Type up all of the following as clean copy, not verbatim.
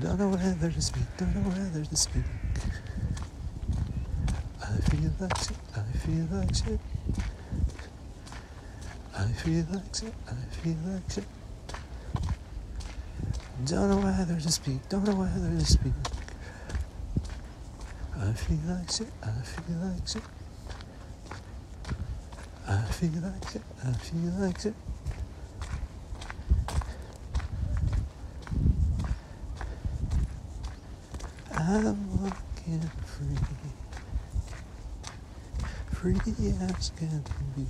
Don't know whether to speak, don't know whether to speak. I feel like shit, I feel like shit. I feel like shit, I feel like shit. Don't know whether to speak, don't know whether to speak. I feel like shit, I feel like shit. I feel like shit, I feel like shit. I'm walking free, free as can be.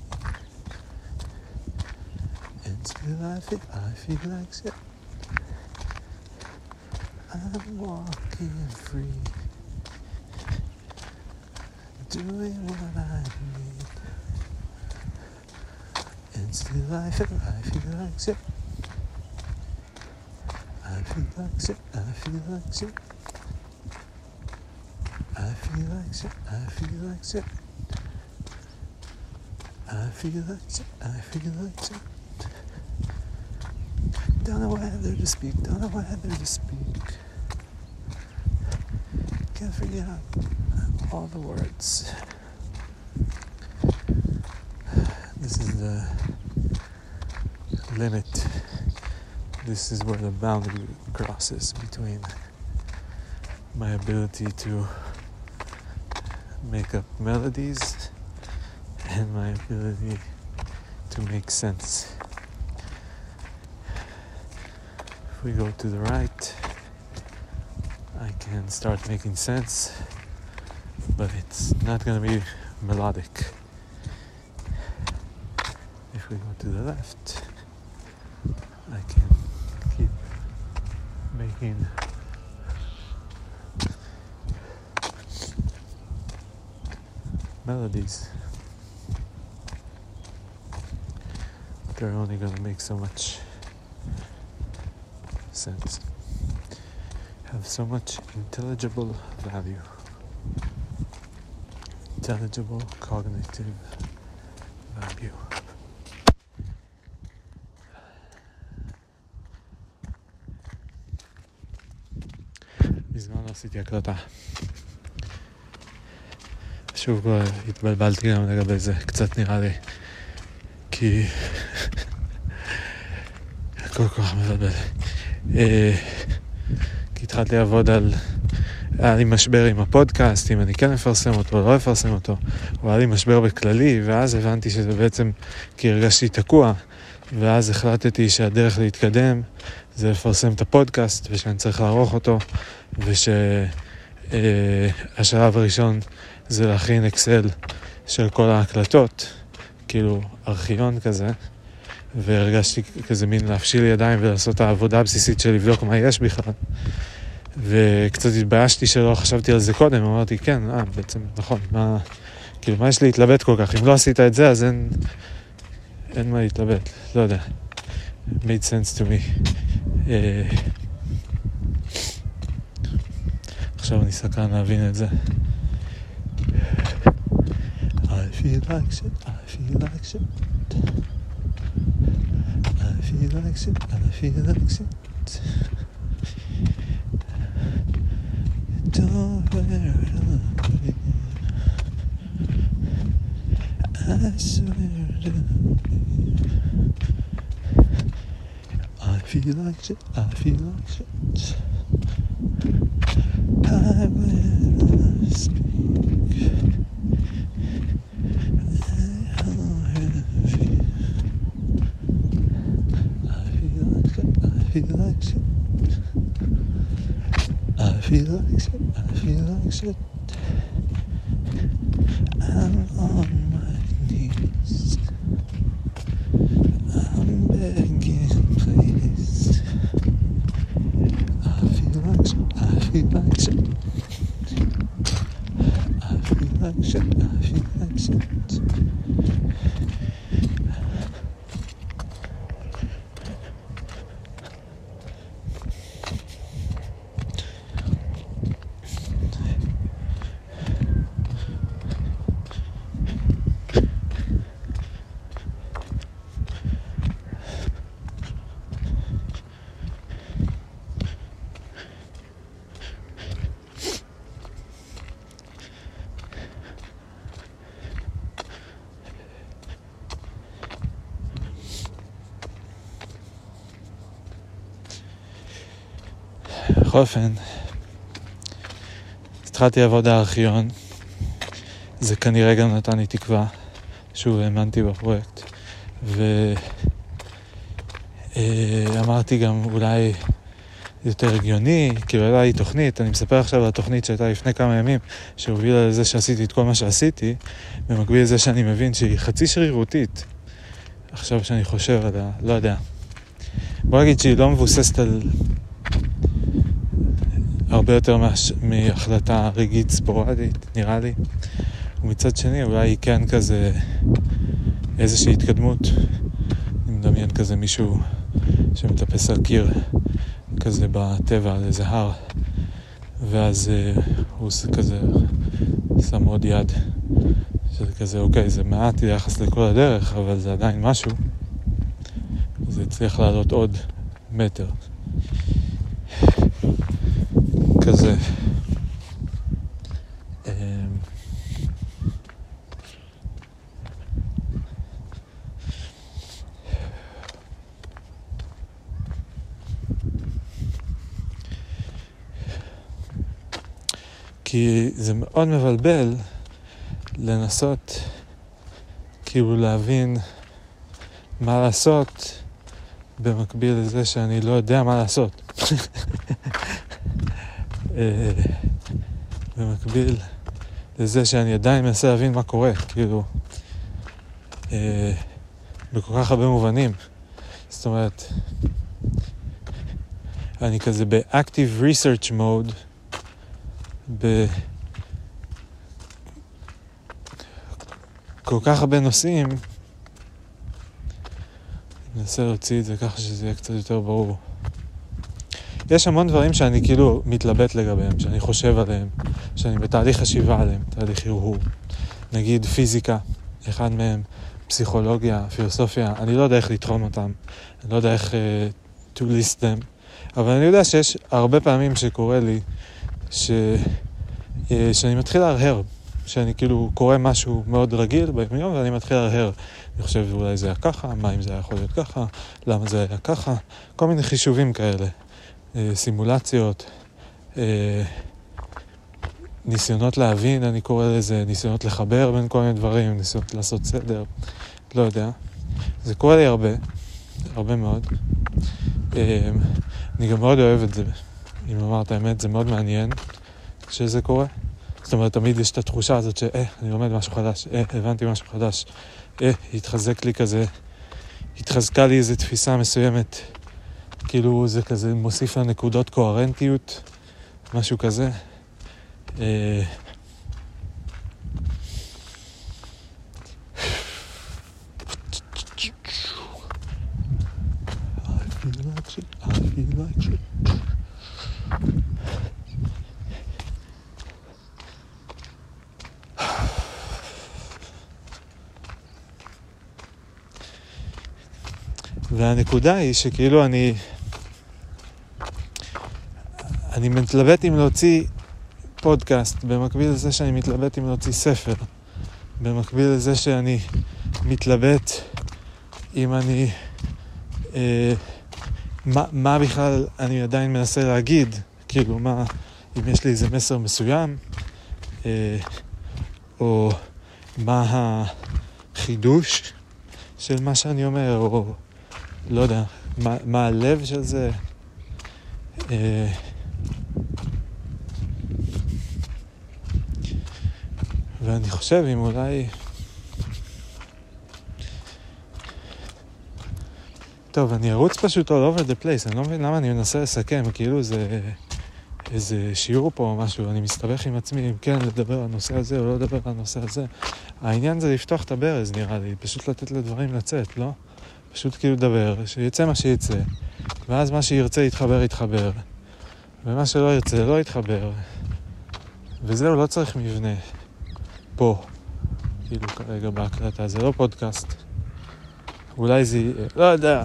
And still I feel like shit. I'm walking free, doing what I need. And still I feel like shit. I feel like shit, I feel like shit. I feel like shit, I feel like shit. I feel like shit, I feel like shit. Don't know whether to speak, don't know whether to speak. Can't forget all the words. This is the limit. This is where the boundary crosses between my ability to make up melodies and my ability to make sense. If we go to the right, I can start making sense, but it's not going to be melodic. If we go to the left, I can keep making melodies. They're only going to make so much sense, have so much intelligible value, intelligible cognitive value. בזמן עשיתי הקלטה. שוב כבר התבלבלתי גם לגבי זה, קצת נראה לי, כי הכל כך מבלבל. כי התחלתי לעבוד על, היה לי משבר עם הפודקאסט, אם אני כן אפרסם אותו או לא אפרסם אותו, או היה לי משבר בכללי, ואז הבנתי שזה בעצם, כי הרגשתי תקוע, ואז החלטתי שהדרך להתקדם זה לפרסם את הפודקאסט, ושאני צריך לערוך אותו, השלב הראשון זה להכין אקסל של כל ההקלטות, כאילו ארכיון כזה, והרגשתי כזה מין להפשיל ידיים ולעשות את העבודה הבסיסית של לבדוק מה יש בכלל, וקצת התביישתי שלא חשבתי על זה קודם. אמרתי כן, בעצם נכון, מה, כאילו מה יש להתלבט כל כך, אם לא עשית את זה אז אין מה להתלבט, לא יודע, it made sense to me. עכשיו אני סקרן להבין את זה. I feel like shit, I feel like shit. I feel like shit, I feel like shit. Don't worry, I swear to God. I feel like shit, I feel like shit. I will speak. I feel like shit. I feel like shit. I feel like shit. I'm on my knees. I'm begging, please. I feel like shit. I feel like shit. I feel like shit. I feel like shit. בכל אופן, התחלתי לעבוד בארכיון, זה כנראה גם נתן לי תקווה, שוב האמנתי בפרויקט, ואמרתי גם אולי יותר הגיוני, כאילו הייתה לי תוכנית, אני מספר עכשיו על התוכנית שהייתה לפני כמה ימים, שהובילה לזה שעשיתי את כל מה שעשיתי, במקביל לזה שאני מבין שהיא חצי שרירותית, עכשיו שאני חושב על ה... לא יודע. בוא נגיד שהיא לא מבוססת על... הרבה יותר מהחלטה רגעית ספורדית, נראה לי. ומצד שני, אולי כן כזה איזושהי התקדמות. אני מדמיין כזה מישהו שמטפס על קיר כזה בטבע, על איזה הר, ואז הוא כזה שם עוד יד, שזה כזה, אוקיי, זה מעט יחס לכל הדרך, אבל זה עדיין משהו. זה הצליח לעלות עוד מטר. כזה. כי זה מאוד מבלבל לנסות כאילו להבין מה לעשות במקביל לזה שאני לא יודע מה לעשות. במקביל לזה שאני עדיין מנסה להבין מה קורה, כאילו, בכל כך הרבה מובנים. זאת אומרת, אני כזה ב-active research mode, כל כך הרבה נושאים, ננסה להוציא את זה ככה שזה יהיה קצת יותר ברור. יש המון דברים שאני כאילו מתלבט לגביהם, שאני חושב עליהם, שאני בתהליך חשיבה עליהם, תהליך הרהור. נגיד פיזיקה, אחד מהם, פסיכולוגיה, פילוסופיה, אני לא יודע איך לתחום אותם, אני לא יודע איך to list them, אבל אני יודע שיש הרבה פעמים שקורה לי שאני מתחיל להרהר, שאני כאילו קורא משהו מאוד רגיל ביום ואני מתחיל להרהר. אני חושב אולי זה היה ככה, מה אם זה היה יכול להיות ככה, למה זה היה ככה, כל מיני חישובים כאלה. סימולציות, ניסיונות להבין, אני קורא לזה, ניסיונות לחבר בין כל מיני דברים, ניסיונות לעשות סדר, לא יודע. זה קורה לי הרבה, הרבה מאוד. אני גם מאוד אוהב את זה. אם אמרת האמת, זה מאוד מעניין שזה קורה. זאת אומרת, תמיד יש את התחושה הזאת ש, אני לומד משהו חדש, הבנתי משהו חדש, התחזק לי כזה, התחזקה לי איזו תפיסה מסוימת, כאילו זה כזה מוסיף לנקודות קוהרנטיות, משהו כזה. I feel like shit. והנקודה היא שכאילו אני מתלבט אם להוציא פודקאסט, במקביל לזה שאני מתלבט אם להוציא ספר, במקביל לזה שאני מתלבט אם אני מה בכלל אני עדיין מנסה להגיד, כאילו מה, אם יש לי איזה מסר מסוים, או מה החידוש של מה שאני אומר, או לא יודע, מה הלב של זה. ואני חושב אם אולי... טוב, אני ארוץ פשוט all over the place, אני לא מבין למה אני מנסה לסכם, כאילו זה איזה שיעור פה או משהו, אני מסתבך עם עצמי אם כן לדבר על הנושא הזה או לא לדבר על הנושא הזה. העניין זה לפתוח את הברז נראה לי, פשוט לתת לדברים לצאת, לא? פשוט כאילו לדבר, שיצא מה שיצא, ואז מה שירצה יתחבר, ומה שלא ירצה לא יתחבר, וזהו, לא צריך מבנה פה, כאילו כרגע בהקלטה, זה לא פודקאסט, אולי זה, לא יודע,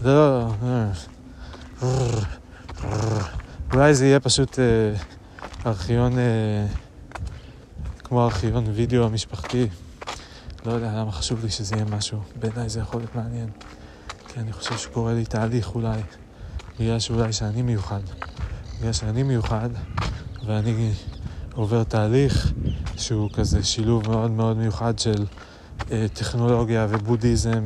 זה לא, אולי זה יהיה פשוט ארכיון, כמו ארכיון וידאו המשפחתי, לא יודע למה חשוב לי שזה יהיה משהו, בעיניי זה יכול להיות מעניין, כי אני חושב שקורה לי תהליך אולי בגלל שאולי שאני מיוחד. בגלל שאני מיוחד, ואני עובר תהליך שהוא כזה שילוב מאוד מאוד מיוחד של טכנולוגיה ובודיזם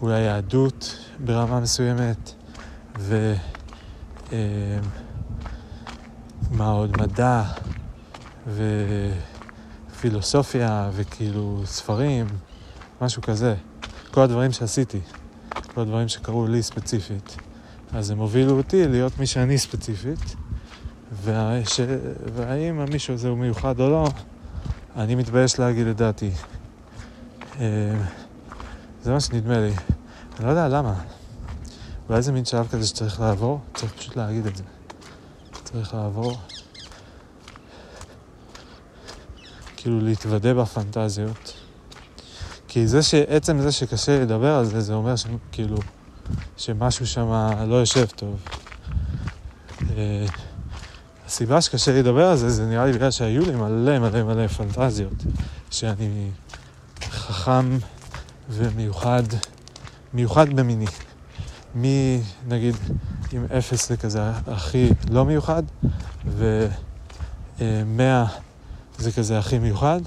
ואולי יהדות ברמה מסוימת ומה עוד מדע ופילוסופיה וכאילו ספרים, משהו כזה. כל הדברים שעשיתי, כל הדברים שקראו לי ספציפית, אז הם הובילו אותי להיות מי שאני ספציפית, והאם המישהו הזה הוא מיוחד או לא, אני מתבייש להגיד לדעתי. זה מה שנדמה לי. אני לא יודע למה. אולי זה מין שלב כזה שצריך לעבור, צריך פשוט להגיד את זה. צריך לעבור. כאילו להתוודא בפנטזיות. כי זה שעצם זה שקשה לדבר על זה, זה אומר שכאילו, שמשהו שם לא יושב טוב. הסיבה שקשה לדבר על זה, זה נראה לי בגלל שהיו לי מלא מלא מלא פנטזיות, שאני חכם ומיוחד, מיוחד במיני. מי, נגיד, עם 0 זה כזה הכי לא מיוחד, ו100 זה כזה הכי מיוחד,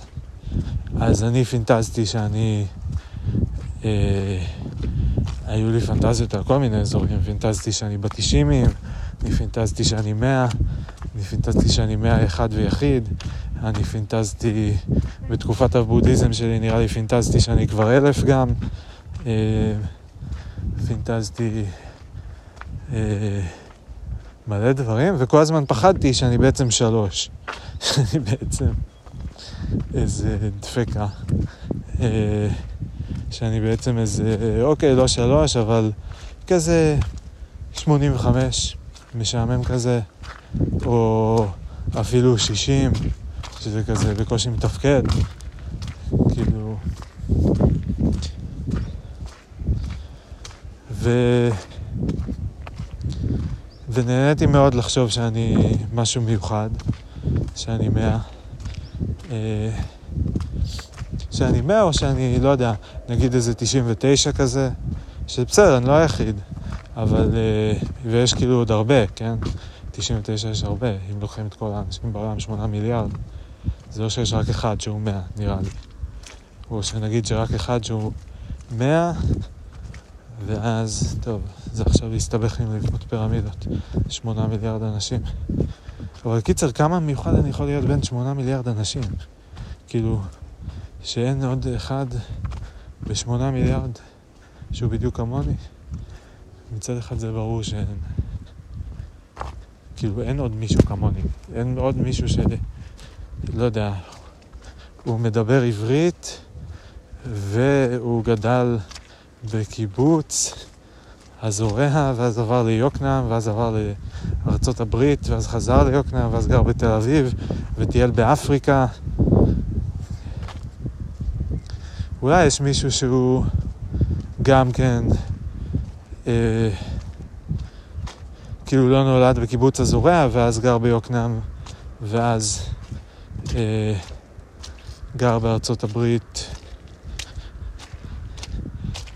אז אני פנטזתי שאני... היו לי פנטזיות על כל מיני אזורים, פנטזתי שאני ב-90, אני פנטזתי שאני 100, אני פנטזתי שאני 101 ויחיד, אני פנטזתי בתקופת הבודיזם שלי, נראה לי פנטזתי שאני כבר 1000 גם, פנטזתי מלא דברים, וכל הזמן פחדתי שאני בעצם 3, שאני בעצם איזה דפקה, שאני בעצם איזה, אוקיי, לא 3, אבל כזה 85, משעמם כזה, או אפילו 60, שזה כזה בקושי מתפקד, כאילו... ונהניתי מאוד לחשוב שאני משהו מיוחד, שאני 100, שאני 100 או שאני, לא יודע, נגיד איזה 99 כזה, שבסדר, אני לא היחיד, אבל, ויש כאילו עוד הרבה, כן? 99 יש הרבה, אם לוקחים את כל האנשים בעולם, 8 מיליארד, זה לא שיש רק אחד שהוא 100, נראה לי. או שנגיד שרק אחד שהוא 100, ואז, טוב, זה עכשיו להסתבך עם לבנות פירמידות, 8 מיליארד אנשים. אבל קיצר, כמה מיוחד אני יכול להיות בין 8 מיליארד אנשים? כאילו, שאין עוד אחד ב-8 מיליארד שהוא בדיוק כמוני. מצד אחד זה ברור שאין... כאילו, אין עוד מישהו כמוני. אין עוד מישהו ש... לא יודע, הוא מדבר עברית והוא גדל בקיבוץ, אז הוריה, ואז עבר ליוקנעם, ואז עבר לארצות הברית, ואז חזר ליוקנעם, ואז גר בתל אביב, וטייל באפריקה. אולי יש מישהו שהוא גם כן, כאילו לא נולד בקיבוץ הזורע, ואז גר ביוקנעם, ואז גר בארצות הברית.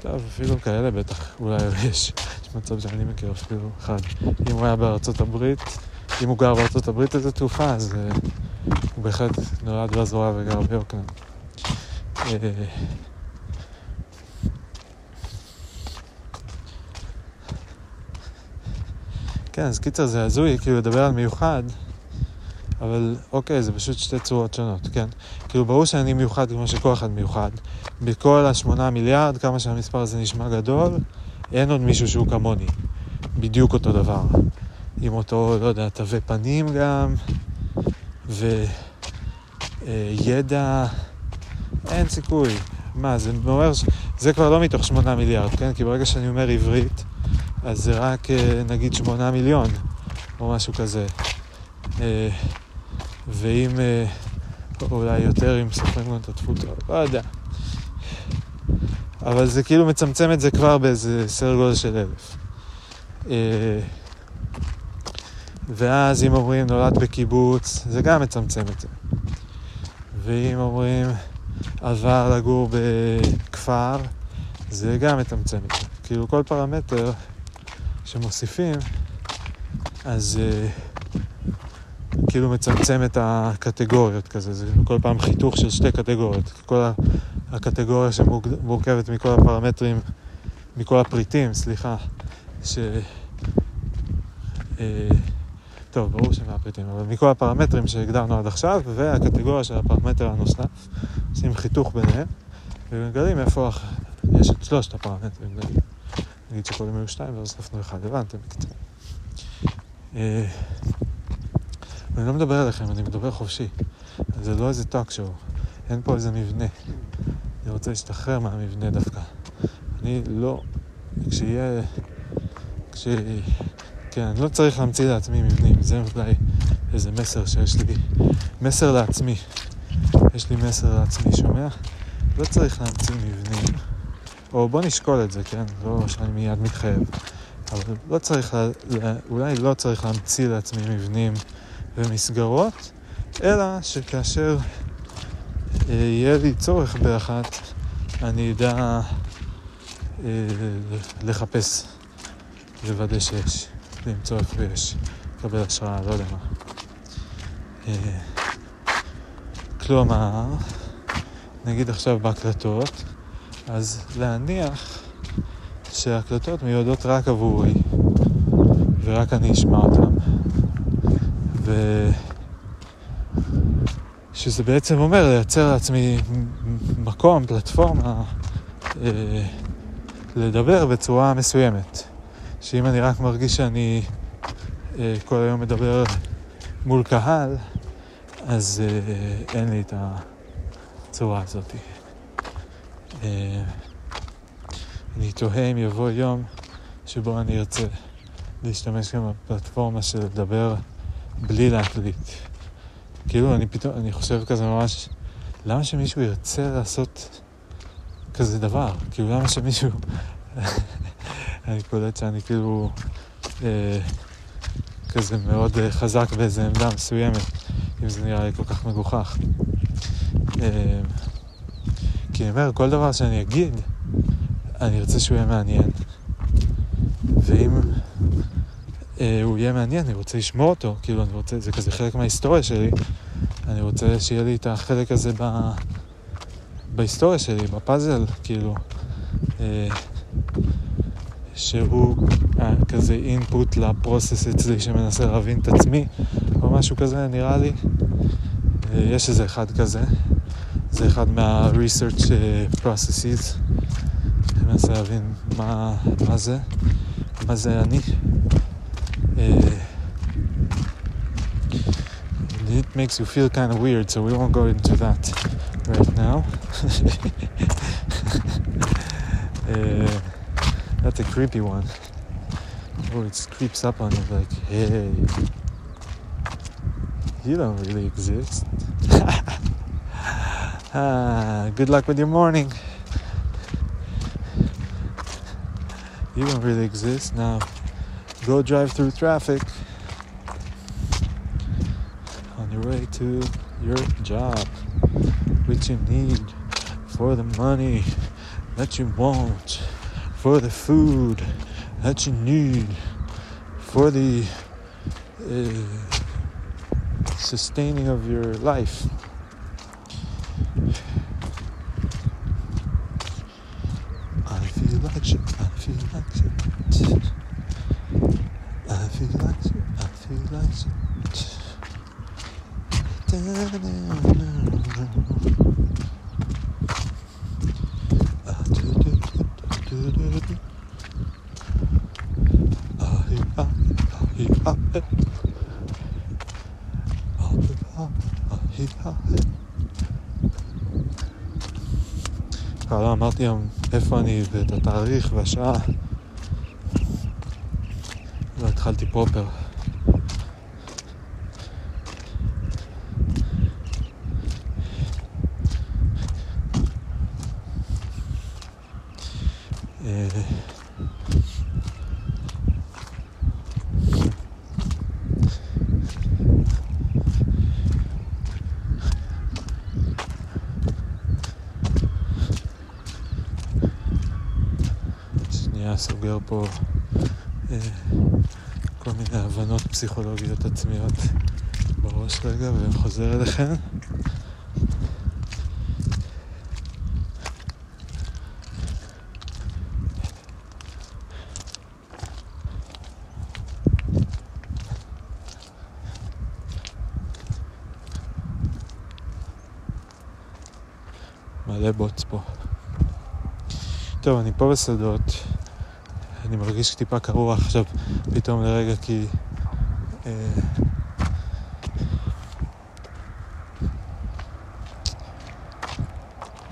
טוב, אפילו כאלה בטח, אולי יש מצב שאני מכיר אפילו אחד. אם הוא היה בארצות הברית, אם הוא גר בארצות הברית איזו תעופה, אז הוא בהחלט נולד בזורע וגר ביוקנעם. כן, אז קיצר זה הזוי, כאילו לדבר על מיוחד, אבל אוקיי, זה פשוט שתי צורות שונות, כן? כאילו ברור שאני מיוחד כמו שכל אחד מיוחד. בכל 8 מיליארד, כמה שהמספר הזה נשמע גדול, אין עוד מישהו שהוא כמוני. בדיוק אותו דבר. עם אותו, לא יודע, תווי פנים גם, וידע... אין סיכוי. מה, זה מעורר... זה כבר לא מתוך 8 מיליארד, כן? כי ברגע שאני אומר עברית, אז זה רק, נגיד, 8 מיליון, או משהו כזה. ואם... אולי יותר, אם סופרים לנו את התפוצה, לא יודע. אבל זה כאילו מצמצם את זה כבר באיזה סדר גודל של 1000. ואז אם אומרים נולד בקיבוץ, זה גם מצמצם את זה. ואם אומרים... עבר לגור בכפר, זה גם מתמצם. כאילו כל פרמטר שמוסיפים, אז כאילו מצמצם את הקטגוריות כזה. זה כל פעם חיתוך של שתי קטגוריות. כל הקטגוריה שמורכבת מכל הפרמטרים, מכל הפריטים, סליחה, טוב, ברור שמהפריטים, אבל מכל הפרמטרים שהגדרנו עד עכשיו, והקטגוריה של הפרמטר הנוסף, עושים חיתוך ביניהם, ומגלים איפה יש את שלושת הפרמטרים. נגיד שקודם היו שתיים, והוספנו אחד, הבנתם בקצרה. אני לא מדבר אליכם, אני מדבר חופשי. זה לא איזה טוק שואו, אין פה איזה מבנה. אני רוצה להשתחרר מהמבנה דווקא. אני לא... כן, אני לא צריך להמציא לעצמי מבנים, זה אולי איזה מסר שיש לי, מסר לעצמי, יש לי מסר לעצמי, שומע? לא צריך להמציא מבנים, או בוא נשקול את זה, כן? לא שאני מיד מתחייב, אבל לא צריך, אולי לא צריך להמציא לעצמי מבנים ומסגרות, אלא שכאשר יהיה לי צורך באחת, אני אדע לחפש, לוודא שיש. למצוא איפה יש, לקבל השראה, לא יודע מה. כלומר, נגיד עכשיו בהקלטות, אז להניח שההקלטות מיועדות רק עבורי, ורק אני אשמע אותן. שזה בעצם אומר לייצר לעצמי מקום, פלטפורמה, לדבר בצורה מסוימת. שאם אני רק מרגיש שאני כל היום מדבר מול קהל, אז אין לי את הצורה הזאת. אני תוהה אם יבוא יום שבו אני ארצה להשתמש גם בפלטפורמה של לדבר בלי להקליט. כאילו אני חושב כזה ממש, למה שמישהו ירצה לעשות כזה דבר? כאילו למה שמישהו... אני קולט שאני כאילו כזה מאוד חזק באיזה עמדה מסוימת, אם זה נראה לי כל כך מגוחך. כי אני אומר, כל דבר שאני אגיד, אני ארצה שהוא יהיה מעניין. ואם הוא יהיה מעניין, אני רוצה לשמור אותו, כאילו אני רוצה, זה כזה חלק מההיסטוריה שלי, אני רוצה שיהיה לי את החלק הזה בהיסטוריה שלי, בפאזל, כאילו. שהוא כזה אינפוט לפרוסס אצלי שמנסה להבין את עצמי או משהו כזה, נראה לי יש איזה אחד כזה, זה אחד מה-research processes, מנסה להבין מה זה אני. It makes you feel kind of weird, so we won't go into that right now. That's a creepy one. Oh, it creeps up on you like, hey, you don't really exist. Good luck with your morning. You don't really exist now. Go drive through traffic on your way to your job, which you need for the money that you want. For the food that you need, for the sustaining of your life. I feel like shit, I feel like shit. I feel like shit, I feel like shit. לא אמרתי איפה אני ואת התאריך והשעה, לא התחלתי פרופר. כל מיני הבנות פסיכולוגיות עצמיות בראש רגע, וחוזר אליכם. מלא בוץ פה. טוב, אני פה בשדות, אני מרגיש טיפה קרוע עכשיו פתאום לרגע,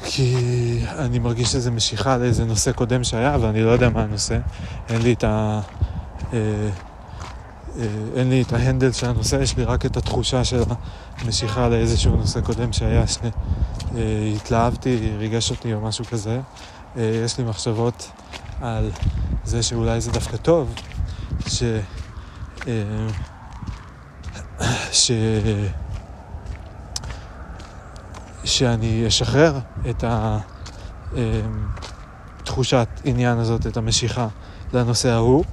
כי אני מרגיש איזו משיכה לאיזה נושא קודם שהיה, ואני לא יודע מה הנושא. אין לי את אין לי את ההנדל של הנושא, יש לי רק את התחושה של המשיכה לאיזשהו נושא קודם שהיה, שהתלהבתי, ריגש אותי או משהו כזה. יש לי מחשבות על זה שאולי זה דווקא טוב שאני אשחרר את התחושת עניין הזאת, את המשיכה לנושא ההוא,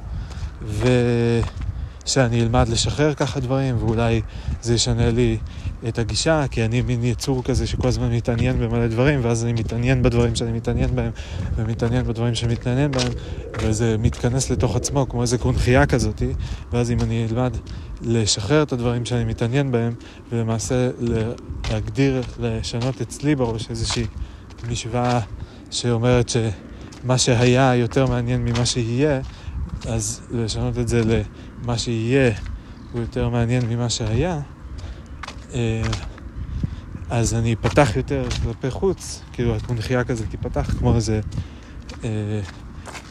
ושאני אלמד לשחרר ככה דברים, ואולי זה ישנה לי את הגישה, כי אני מין יצור כזה שכל הזמן מתעניין במלא דברים, ואז אני מתעניין בדברים שאני מתעניין בהם, ומתעניין בדברים שמתעניין בהם, וזה מתכנס לתוך עצמו כמו איזה קונחייה כזאת, ואז אם אני אלמד לשחרר את הדברים שאני מתעניין בהם, ולמעשה להגדיר, לשנות אצלי בראש איזושהי משוואה שאומרת שמה שהיה יותר מעניין ממה שיהיה, אז לשנות את זה למה שיהיה הוא יותר מעניין ממה שהיה, אז אני פתח יותר כלפי חוץ, כאילו הקונחייה כזה תיפתח כמו איזה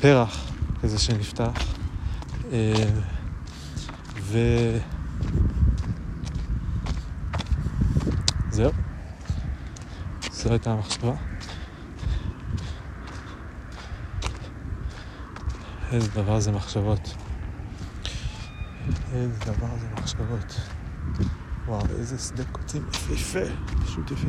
פרח כזה שנפתח, וזהו, זו הייתה המחשבה. איזה דבר זה מחשבות, איזה דבר זה מחשבות. וואו, איזה שדה קוצים יפה, פשוט יפה.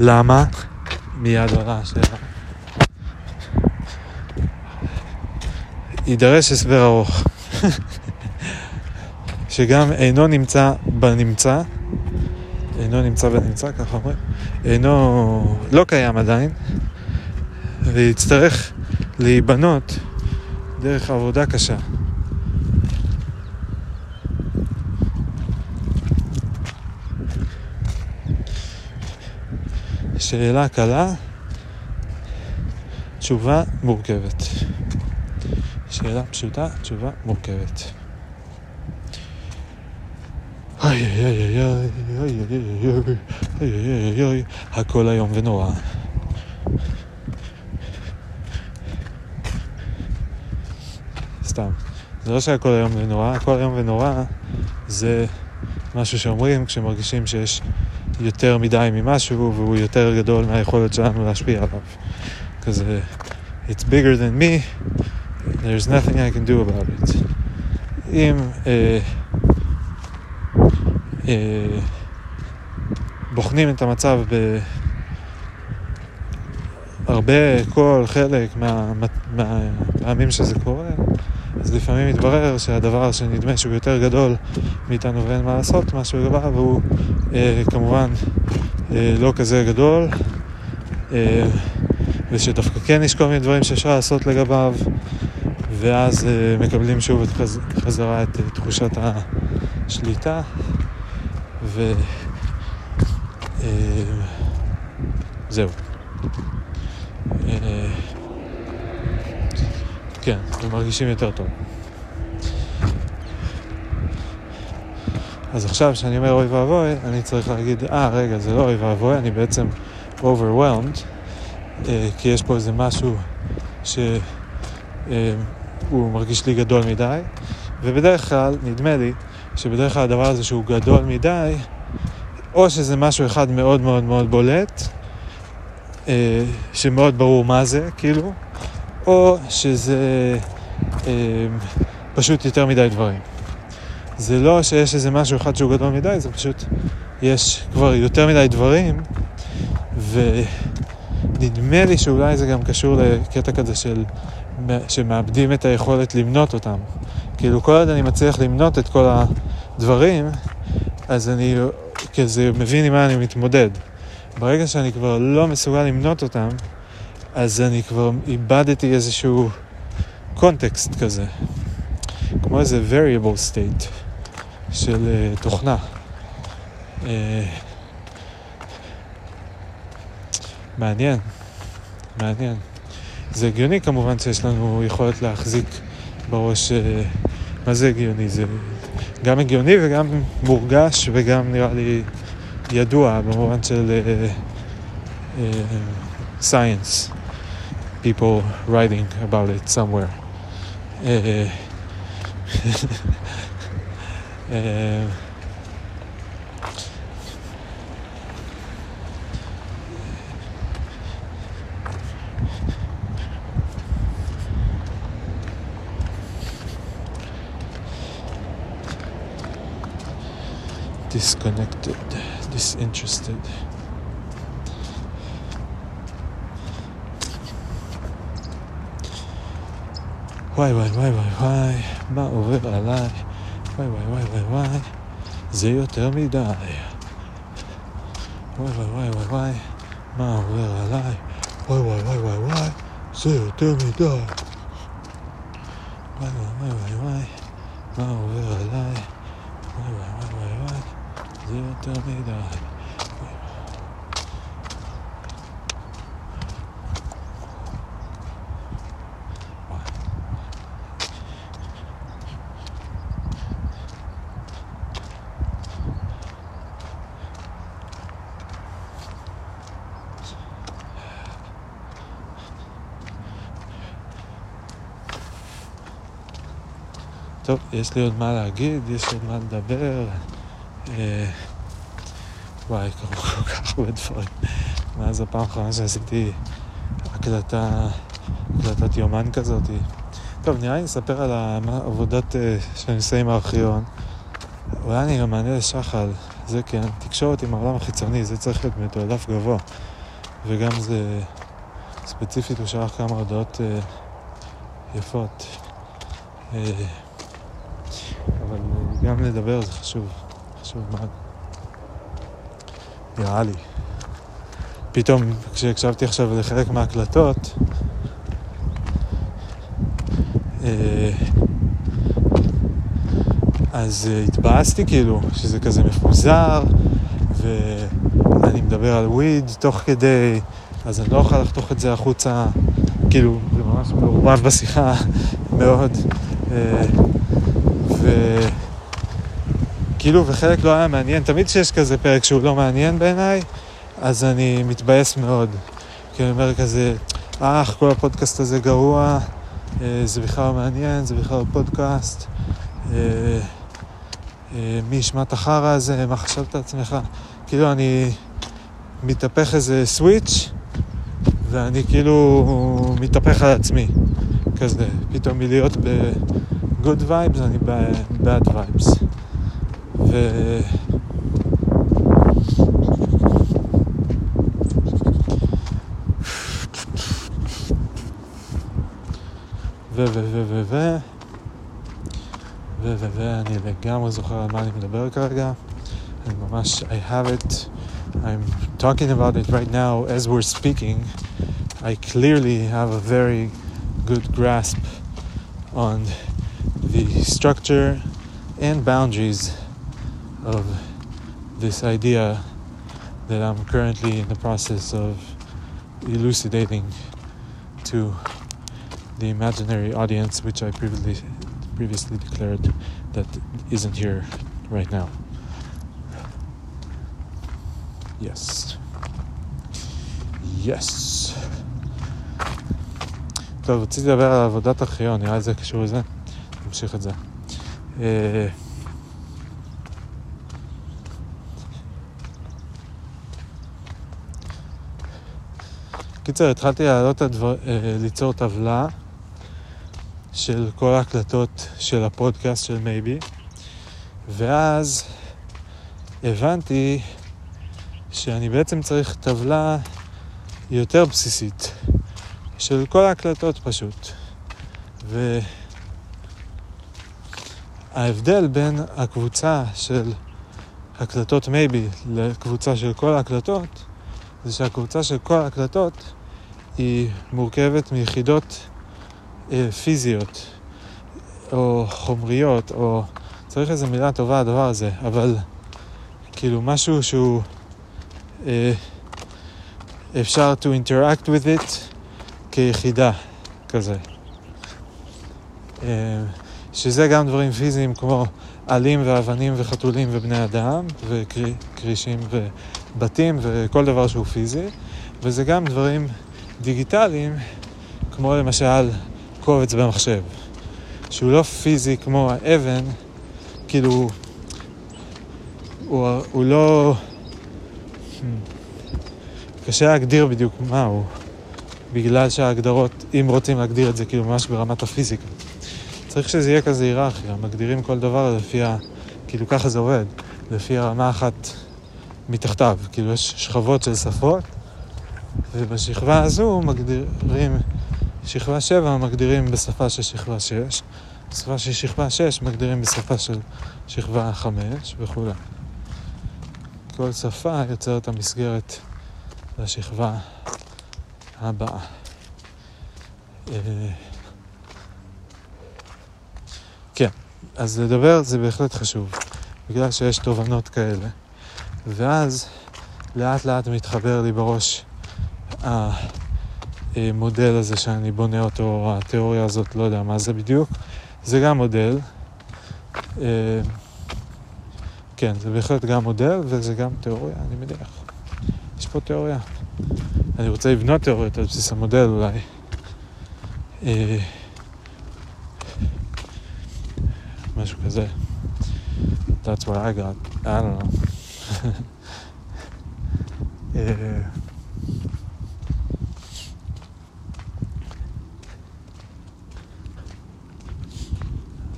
למה? מיד עולה השאלה. יידרש הסבר ארוך. שגם אינו נמצא בנמצא, אינו נמצא בנמצא, ככה אומרים, אינו, לא קיים עדיין, ויצטרך להיבנות דרך עבודה קשה. שאלה קלה, תשובה מורכבת. שאלה פשוטה, תשובה מורכבת. הכל היום ונורא. סתם, זה לא שהכל היום ונורא, הכל היום ונורא זה משהו שאומרים כשמרגישים שיש יותר מדי ממשהו, והוא יותר גדול מהיכולת שלנו להשפיע עליו. כזה, it's bigger than me, there's nothing I can do about it. אם בוחנים את המצב בהרבה, כל חלק מהפעמים שזה קורה, אז לפעמים מתברר שהדבר שנדמה שהוא יותר גדול מאיתנו ואין מה לעשות, משהו גבוה, והוא כמובן לא כזה גדול, ושדווקא כן יש כל מיני דברים שאפשר לעשות לגביו, ואז מקבלים שוב את חזרה את תחושת השליטה, וזהו. כן, ומרגישים יותר טוב. אז עכשיו שאני אומר אוי ואבוי, אני צריך להגיד, רגע, זה לא אוי ואבוי, אני בעצם overwhelmed, כי יש פה איזה משהו שהוא מרגיש לי גדול מדי, ובדרך כלל, נדמה לי, שבדרך כלל הדבר הזה שהוא גדול מדי, או שזה משהו אחד מאוד מאוד מאוד בולט, שמאוד ברור מה זה, כאילו, או שזה פשוט יותר מדי דברים. זה לא שיש איזה משהו אחד שהוא גדול מדי, זה פשוט יש כבר יותר מדי דברים, ונדמה לי שאולי זה גם קשור לקטע כזה של שמאבדים את היכולת למנות אותם. כאילו כל עוד אני מצליח למנות את כל הדברים, אז אני כזה מבין עם מה אני מתמודד. ברגע שאני כבר לא מסוגל למנות אותם, אז אני כבר איבדתי איזשהו קונטקסט כזה. כמו איזה variable state של תוכנה. מעניין, מעניין. זה הגיוני כמובן שיש לנו יכולת להחזיק בראש, מה זה הגיוני? זה גם הגיוני וגם מורגש וגם נראה לי ידוע במובן של science. People writing about it somewhere. Disconnected, disinterested. וואי וואי וואי וואי וואי, מה עובר עליי? וואי וואי וואי וואי וואי, זה יותר מדי. וואי וואי וואי וואי וואי, מה עובר עליי? וואי וואי וואי וואי וואי, זה יותר מדי. וואי וואי וואי וואי, מה עובר עליי? וואי וואי וואי וואי וואי, זה יותר מדי. טוב, יש לי עוד מה להגיד, יש לי עוד מה לדבר. וואי, כל כך הרבה דברים. מאז הפעם האחרונה שעשיתי הקלטת יומן כזאת. טוב, נראה לי נספר על העבודת שאני עושה עם הארכיון. אולי אני גם מענה לשחל, זה כן. תקשורת עם העולם החיצוני, זה צריך להיות מתועדף גבוה. וגם זה ספציפית, הוא שלח כמה הודעות יפות. אבל גם לדבר זה חשוב, חשוב מאוד. נראה לי. פתאום כשהקשבתי עכשיו לחלק מההקלטות, אז התבאסתי כאילו, שזה כזה מפוזר, ואני מדבר על וויד תוך כדי, אז אני לא אוכל לחתוך את זה החוצה, כאילו זה ממש מעורבב בשיחה מאוד. וכאילו וחלק לא היה מעניין, תמיד שיש כזה פרק שהוא לא מעניין בעיניי, אז אני מתבייס מאוד, כי אני אומר כזה, כל הפודקאסט הזה גרוע, זה בכלל מעניין, זה בכלל פודקאסט, מי ישמע את החרא הזה, מה חשבת עצמך? כאילו אני מתהפך איזה סוויץ' ואני כאילו מתהפך על עצמי כזה, פתאום מלהיות good vibes, אני bad vibes. אני לגמרי זוכר על מה אני מדבר כרגע. אני ממש, I have it. I'm talking about it right now as we're speaking, I clearly have a very good grasp on the structure and boundaries of this idea that I'm currently in the process of elucidating to the imaginary audience, which I previously declared that isn't here right now. Yes. טוב, רציתי לדבר על עבודת ארכיון, נראה זה קשור לזה? נמשיך את זה. קיצר, התחלתי ליצור טבלה של כל ההקלטות של הפודקאסט של מייבי, ואז הבנתי שאני בעצם צריך טבלה יותר בסיסית של כל ההקלטות פשוט. וההבדל בין הקבוצה של הקלטות מייבי לקבוצה של כל ההקלטות זה שהקבוצה של כל ההקלטות היא מורכבת מיחידות פיזיות או חומריות, או צריך איזו מילה טובה הדבר הזה, אבל כאילו משהו שהוא אפשר to interact with it כיחידה כזה, שזה גם דברים פיזיים כמו עלים ואבנים וחתולים ובני אדם וכרישים ובתים וכל דבר שהוא פיזי, וזה גם דברים דיגיטליים כמו למשל קובץ במחשב שהוא לא פיזי כמו האבן, כאילו הוא לא קשה להגדיר בדיוק מהו, בגלל שההגדרות, אם רוצים להגדיר את זה כאילו ממש ברמת הפיזיקה, צריך שזה יהיה כזה היררכיה, מגדירים כל דבר לפי כאילו ככה זה עובד, לפי הרמה אחת מתחתיו, כאילו יש שכבות של שפות, ובשכבה הזו מגדירים, שכבה 7 מגדירים בשפה של שכבה 6, בשפה של שכבה 6 מגדירים בשפה של שכבה 5 וכולי. כל שפה יוצרת המסגרת לשכבה הבאה. כן, אז לדבר זה בהחלט חשוב, בגלל שיש תובנות כאלה. ואז לאט לאט מתחבר לי בראש המודל הזה שאני בונה אותו, או התיאוריה הזאת, לא יודע מה זה בדיוק. זה גם מודל. כן, זה בהחלט גם מודל וזה גם תיאוריה, אני מניח. יש פה תיאוריה. אני רוצה לבנות תיאוריות על בסיס המודל אולי. משהו כזה. That's what I got. I don't know.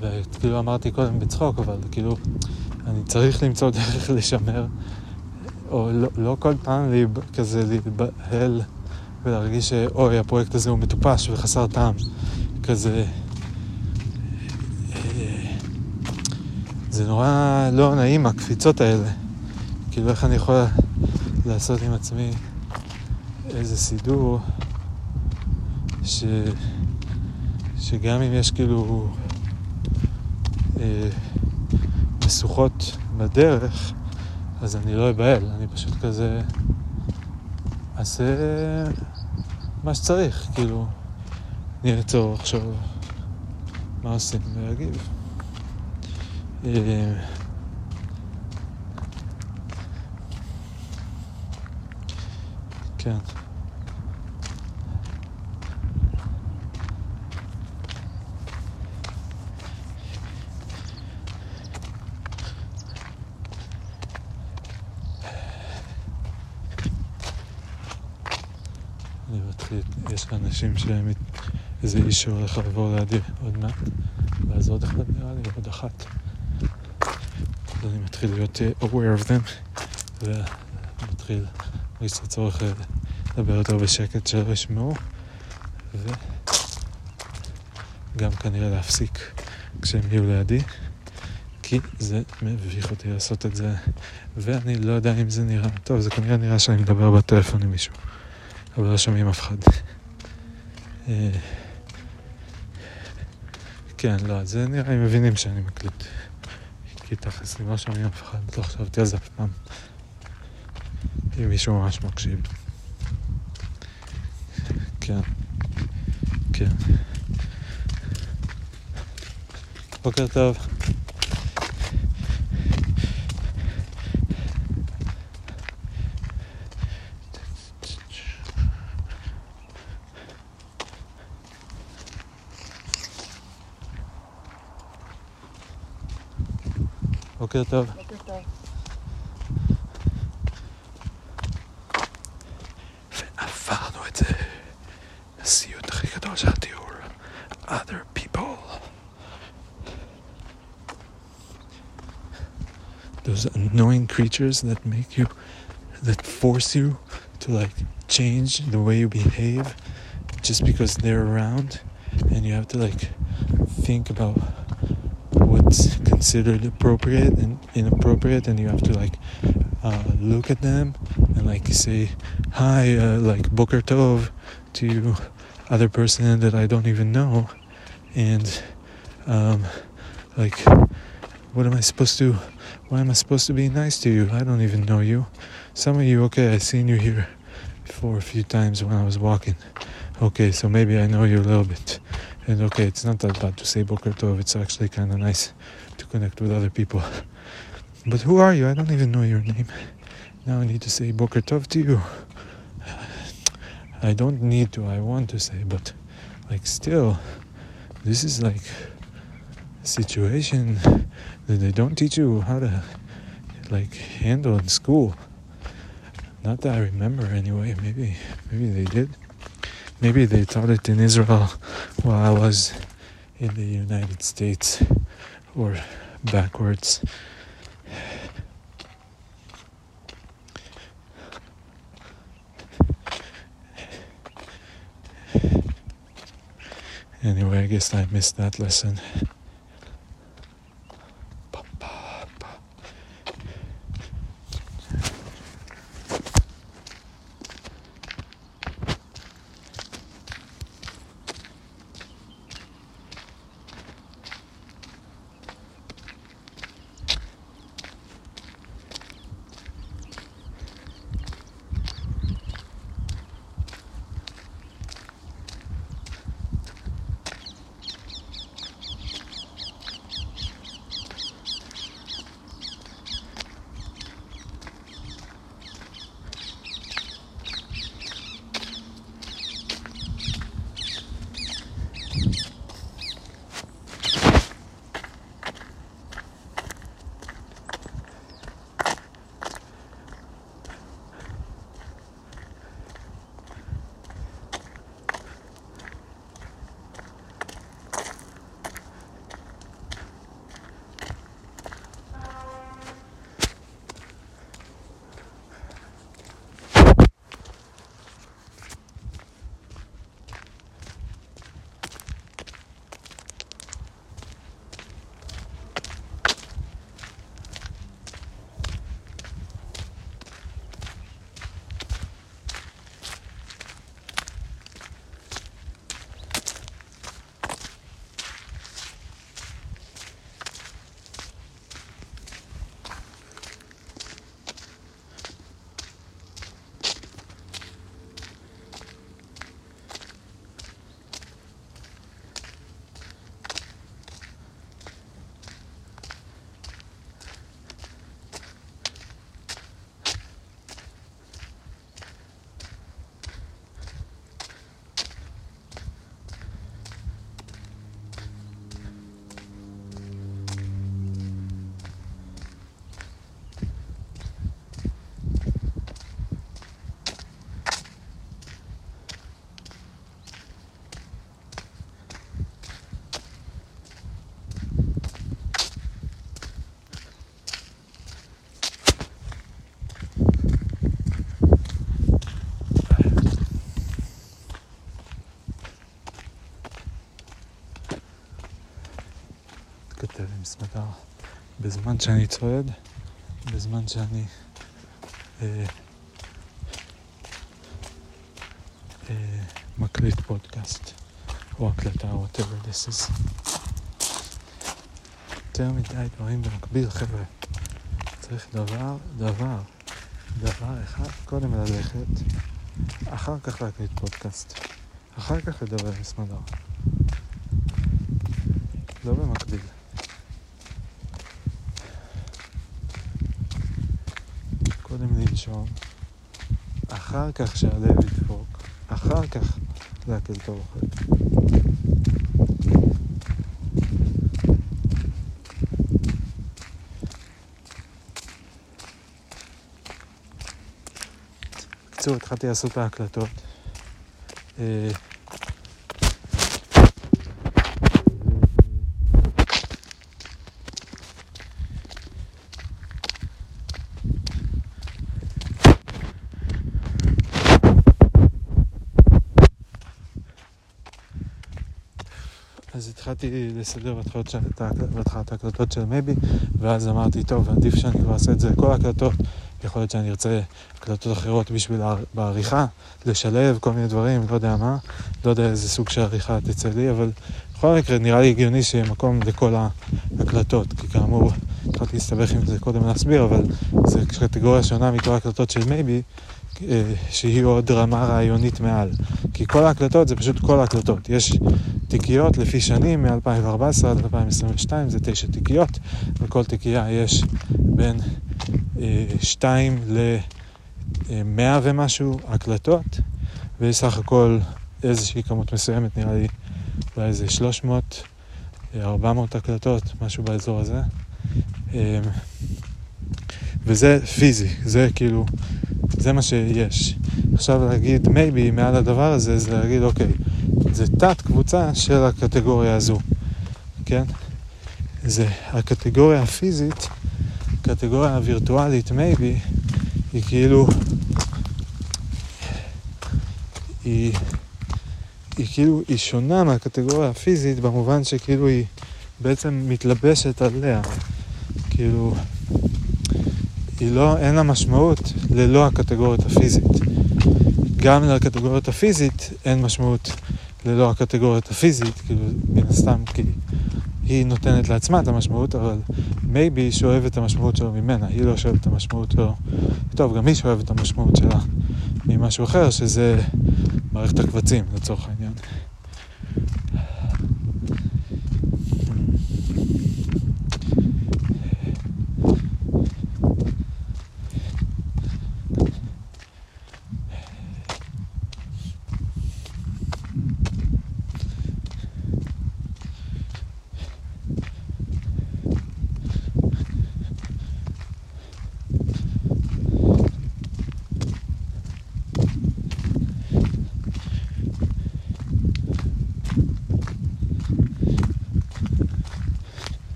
וכאילו אמרתי קודם בצחוק, אבל כאילו אני צריך למצוא דרך לשמר, או לא כל פעם כזה להיבהל ולהרגיש שאוי, הפרויקט הזה הוא מטופש וחסר טעם. כזה, זה נורא לא נעים, הקפיצות האלה. כאילו איך אני יכול לעשות עם עצמי איזה סידור שגם אם יש כאילו מסוכות בדרך, אז אני לא אבהל, אני פשוט כזה אעשה מה שצריך, כאילו נעצור עכשיו מה עושים להגיב. כן. יש אנשים שהם איזה איש שהולך לעבור לידי עוד מעט, ואז עוד אחת נראה לי, עוד אחת. אז אני מתחיל להיות aware of them, ומתחיל להרגיש את הצורך לדבר יותר בשקט שלא ישמעו, וגם כנראה להפסיק כשהם יהיו לידי, כי זה מביך אותי לעשות את זה, ואני לא יודע אם זה נראה טוב. זה כנראה נראה שאני מדבר בטלפון עם מישהו, אבל לא שומעים אף אחד. כן, לא, זה נראה, הם מבינים שאני מקליט, כי תכלס לי לא שומעים אף אחד. לא חשבתי על זה אף פעם, אם מישהו ממש מקשיב. כן, כן. בוקר טוב. בוקר טוב. בוקר טוב. ועברנו את זה. הסיוט הכי גדול של הטיול. Other people. Those annoying creatures that make you, that force you to like change the way you behave just because they're around, and you have to like think about what's considered appropriate and inappropriate, and you have to like look at them and like say hi, like Boker Tov to other person that I don't even know, and like why am I supposed to be nice to you? I don't even know you. Some of you, okay, I've seen you here before a few times when I was walking. Okay, so maybe I know you a little bit. And okay, it's not that bad to say Boker Tov. It's actually kind of nice to connect with other people. But who are you? I don't even know your name. Now I need to say Boker Tov to you. I don't need to. I want to say, but like still, this is like a situation that they don't teach you how to like handle in school. Not that I remember anyway. Maybe they did. Maybe they taught it in Israel while I was in the United States, or backwards. Anyway, I guess I missed that lesson. בזמן שאני צועד, בזמן שאני מקליט פודקאסט או הקלטה או whatever this is. יותר מדי דברים במקביל, חבר'ה. צריך דבר אחד, קודם ללכת, אחר כך להקליט פודקאסט, אחר כך לדבר מסמדר. לא במקביל. קודם לנשום, אחר כך שהלב ידפוק, אחר כך להקליט אוכל. בקיצור, התחלתי לעשות את ההקלטות. אז התחלתי לסדר בהתחלת ההקלטות של מייבי, ואז אמרתי, טוב, עדיף שאני כבר אעשה את זה לכל ההקלטות. יכול להיות שאני ארצה הקלטות אחרות בשביל בעריכה, לשלב כל מיני דברים, לא יודע מה, לא יודע איזה סוג של עריכה תצא לי, אבל בכל מקרה נראה לי הגיוני שיהיה מקום לכל ההקלטות, כי כאמור, התחלתי להסתבך עם זה קודם להסביר, אבל זו קטגוריה שונה מכל ההקלטות של מייבי, שהיא עוד רמה רעיונית מעל. כי כל ההקלטות זה פשוט כל ההקלטות. יש תיקיות לפי שנים, מ-2014 עד 2022, זה 9 תיקיות, וכל תיקייה יש בין 2 ל-100 ומשהו הקלטות, ויש סך הכל איזושהי כמות מסוימת, נראה לי אולי איזה 300, 400 הקלטות, משהו באזור הזה. וזה פיזי, זה כאילו, זה מה שיש. עכשיו להגיד maybe מעל הדבר הזה, זה להגיד אוקיי, זה תת קבוצה של הקטגוריה הזו, כן? זה הקטגוריה הפיזית, קטגוריה הווירטואלית maybe, היא כאילו, היא שונה מהקטגוריה הפיזית, במובן שכאילו היא בעצם מתלבשת עליה, כאילו, אין לה משמעות ללא הקטגורית הפיזית. גם לקטגורית הפיזית אין משמעות ללא הקטגורית הפיזית, כאילו מן הסתם, כי היא נותנת לעצמה את המשמעות, אבל maybe שואבת את המשמעות שלו ממנה, היא לא שואבת את המשמעות שלו. טוב, גם היא שואבת את המשמעות שלה ממשהו אחר, שזה מערכת הקבצים, לצורך העניין.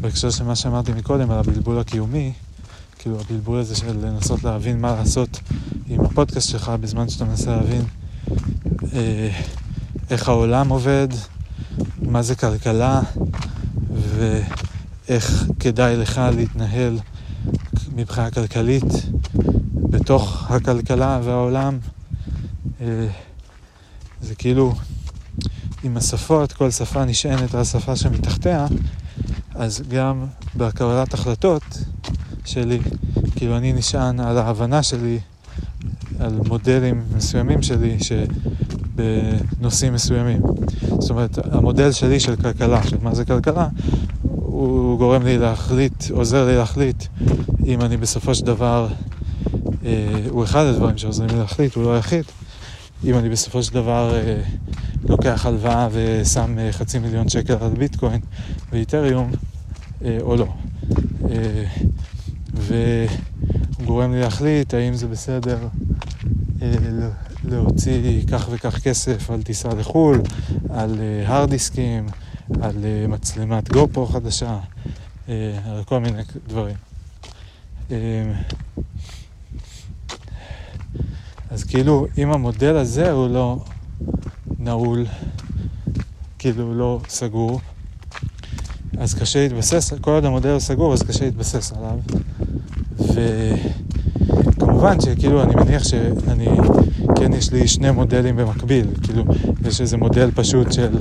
בהקשר של מה שאמרתי מקודם על הבלבול הקיומי, כאילו הבלבול הזה של לנסות להבין מה לעשות עם הפודקאסט שלך בזמן שאתה מנסה להבין איך העולם עובד, מה זה כלכלה ואיך כדאי לך להתנהל מבחינה כלכלית בתוך הכלכלה והעולם. זה כאילו עם השפות, כל שפה נשענת על השפה שמתחתיה, אז גם בקבלת החלטות שלי, כאילו אני נשען על ההבנה שלי, על מודלים מסוימים שלי שבנושאים מסוימים. זאת אומרת, המודל שלי של כלכלה, של מה זה כלכלה, הוא גורם לי להחליט, עוזר לי להחליט, אם אני בסופו של דבר, הוא אחד הדברים שעוזרים לי להחליט, הוא לא היחיד, אם אני בסופו של דבר לוקח הלוואה ושם 500,000 שקל על ביטקוין ואיתריום, או לא. והוא גורם לי להחליט האם זה בסדר להוציא כך וכך כסף על טיסה לחול, על הרדיסקים, על מצלמת גופו חדשה, על כל מיני דברים. אז כאילו אם המודל הזה הוא לא נעול, כאילו לא סגור, אז קשה להתבסס, כל עוד המודל הוא סגור אז קשה להתבסס עליו. וכמובן שכאילו אני מניח שאני, כן יש לי שני מודלים במקביל, כאילו יש איזה מודל פשוט של,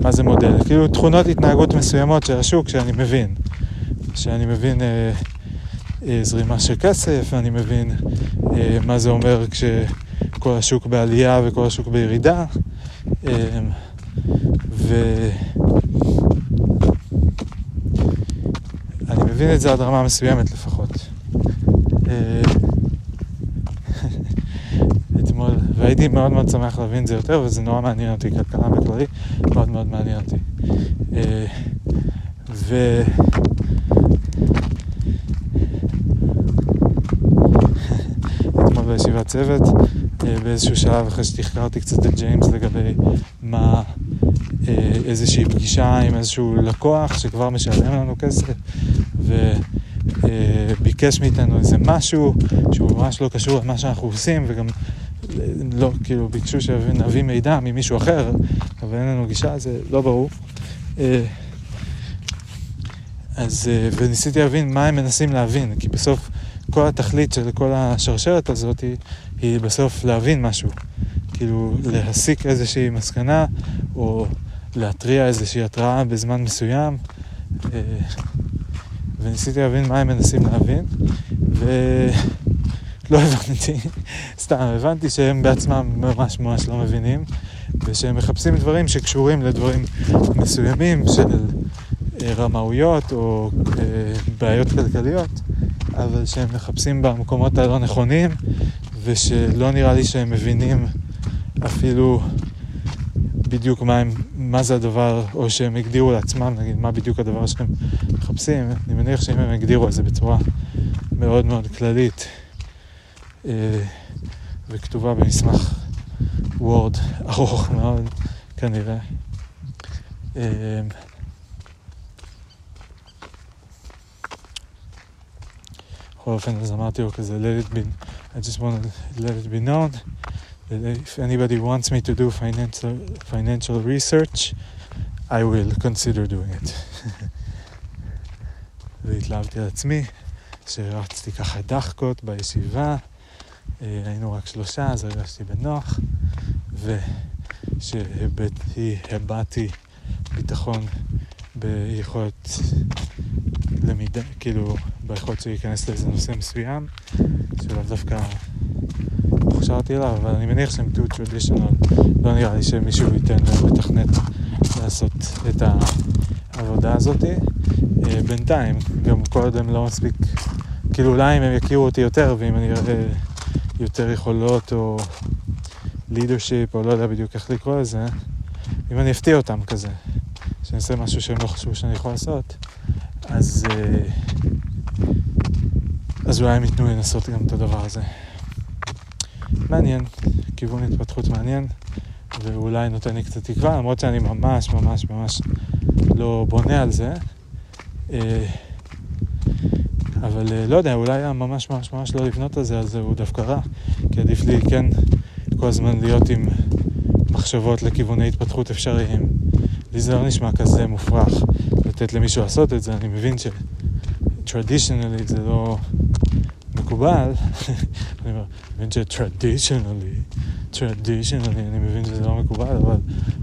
מה זה מודל? כאילו תכונות התנהגות מסוימות של השוק שאני מבין, זרימה של כסף, ואני מבין מה זה אומר כשכל השוק בעלייה וכל השוק בירידה, ואני מבין את זה עד רמה מסוימת לפחות. אתמול, והייתי מאוד מאוד שמח להבין זה יותר, וזה נורא מעניין אותי, כלכלה בכללי מאוד מאוד מעניין אותי. בישיבת צוות, באיזשהו שלב אחרי שתחקרתי קצת את ג'יימס לגבי מה, איזושהי פגישה עם איזשהו לקוח שכבר משלם לנו כסף וביקש מאיתנו איזה משהו שהוא ממש לא קשור למה שאנחנו עושים, וגם לא, כאילו ביקשו שנביא מידע ממישהו אחר אבל אין לנו גישה, זה לא ברור. אז וניסיתי להבין מה הם מנסים להבין, כי בסוף כל התכלית של כל השרשרת הזאת היא בסוף להבין משהו, כאילו להסיק איזושהי מסקנה או להטריע איזושהי התראה בזמן מסוים, וניסיתי להבין מה הם מנסים להבין ולא הבנתי, סתם הבנתי שהם בעצמם ממש ממש לא מבינים ושהם מחפשים דברים שקשורים לדברים מסוימים של רמאויות או בעיות כלכליות, אבל שהם מחפשים במקומות הלא נכונים, ושלא נראה לי שהם מבינים אפילו בדיוק מה זה הדבר, או שהם הגדירו לעצמם, נגיד, מה בדיוק הדבר שהם מחפשים. אני מניח שאם הם הגדירו את זה בצורה מאוד מאוד כללית, וכתובה במסמך וורד ארוך מאוד, כנראה. בכל אופן, אז אמרתי לו כזה, let it be, I just want to let it be known that if anybody wants me to do financial research, I will consider doing it. והתלהבתי על עצמי, שרצתי ככה דחקות בישיבה, היינו רק 3, אז הרגשתי בנוח, ושהבעתי ביטחון ביכולת למידה, כאילו ביכולת שיכנס לאיזה נושא מסוים שלא דווקא מוכשרתי אליו, אבל אני מניח שהם טו טרדישיונל, לא נראה לי שמישהו ייתן ומתכנת לעשות את העבודה הזאת בינתיים, גם כל עוד הם לא מספיק, כאילו אולי אם הם יכירו אותי יותר ואם אני אראה יותר יכולות או לידרשיפ או לא יודע בדיוק איך לקרוא לזה, אם אני אפתיע אותם כזה שאני אעשה משהו שהם לא חשבו שאני יכול לעשות, אז אולי הם ייתנו לנסות גם את הדבר הזה. מעניין, כיוון התפתחות מעניין, ואולי נותן לי קצת תקווה, למרות שאני ממש ממש ממש לא בונה על זה, אבל לא יודע, אולי היה ממש ממש ממש לא לבנות על זה, אז הוא דווקא רע, כי עדיף לי כן כל הזמן להיות עם מחשבות לכיווני התפתחות אפשריים. לי זה לא נשמע כזה מופרך לתת למישהו לעשות את זה, אני מבין ש traditionally זה לא מקובל, אני מבין ש-traditionally, אני מבין שזה לא מקובל, אבל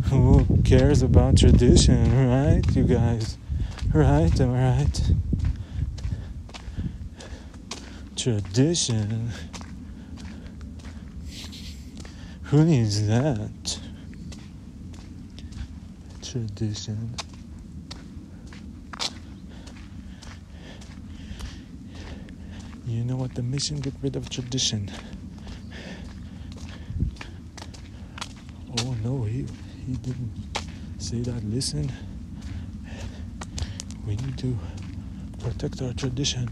who cares about tradition, right, you guys? Right, am I right? Tradition? Who needs that? Tradition. You know what the mission? Get rid of tradition. Oh no, he didn't say that. Listen, we need to protect our tradition.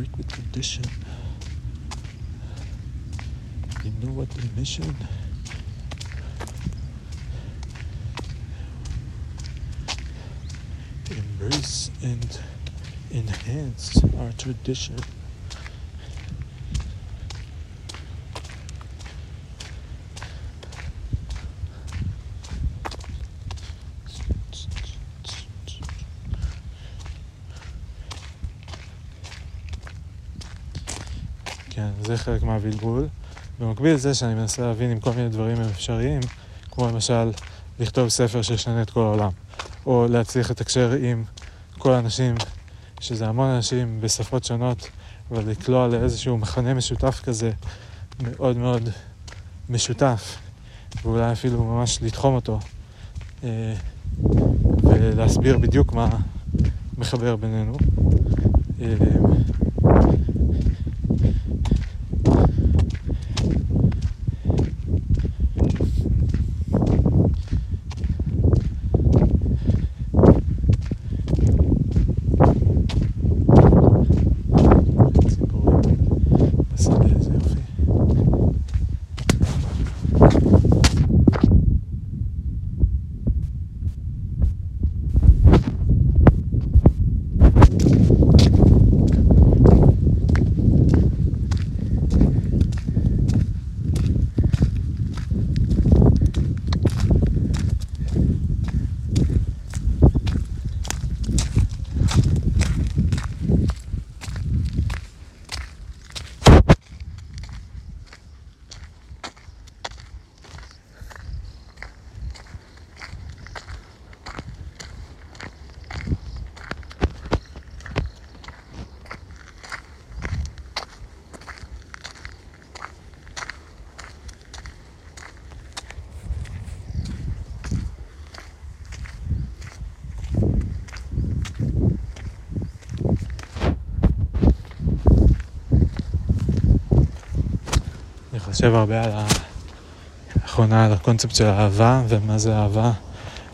Break with tradition. You know what the mission? Embrace and enhance our tradition. כן, זה חלק מהבלבול. במקביל לזה שאני מנסה להבין עם כל מיני דברים אפשריים, כמו למשל לכתוב ספר שישנה את כל העולם, או להצליח לתקשר עם כל האנשים, שזה המון אנשים בשפות שונות, אבל לקלוע לאיזשהו מכנה משותף כזה, מאוד מאוד משותף, ואולי אפילו ממש לתחום אותו, ולהסביר בדיוק מה מחבר בינינו. חושב הרבה על האחרונה, על הקונספט של אהבה, ומה זה אהבה,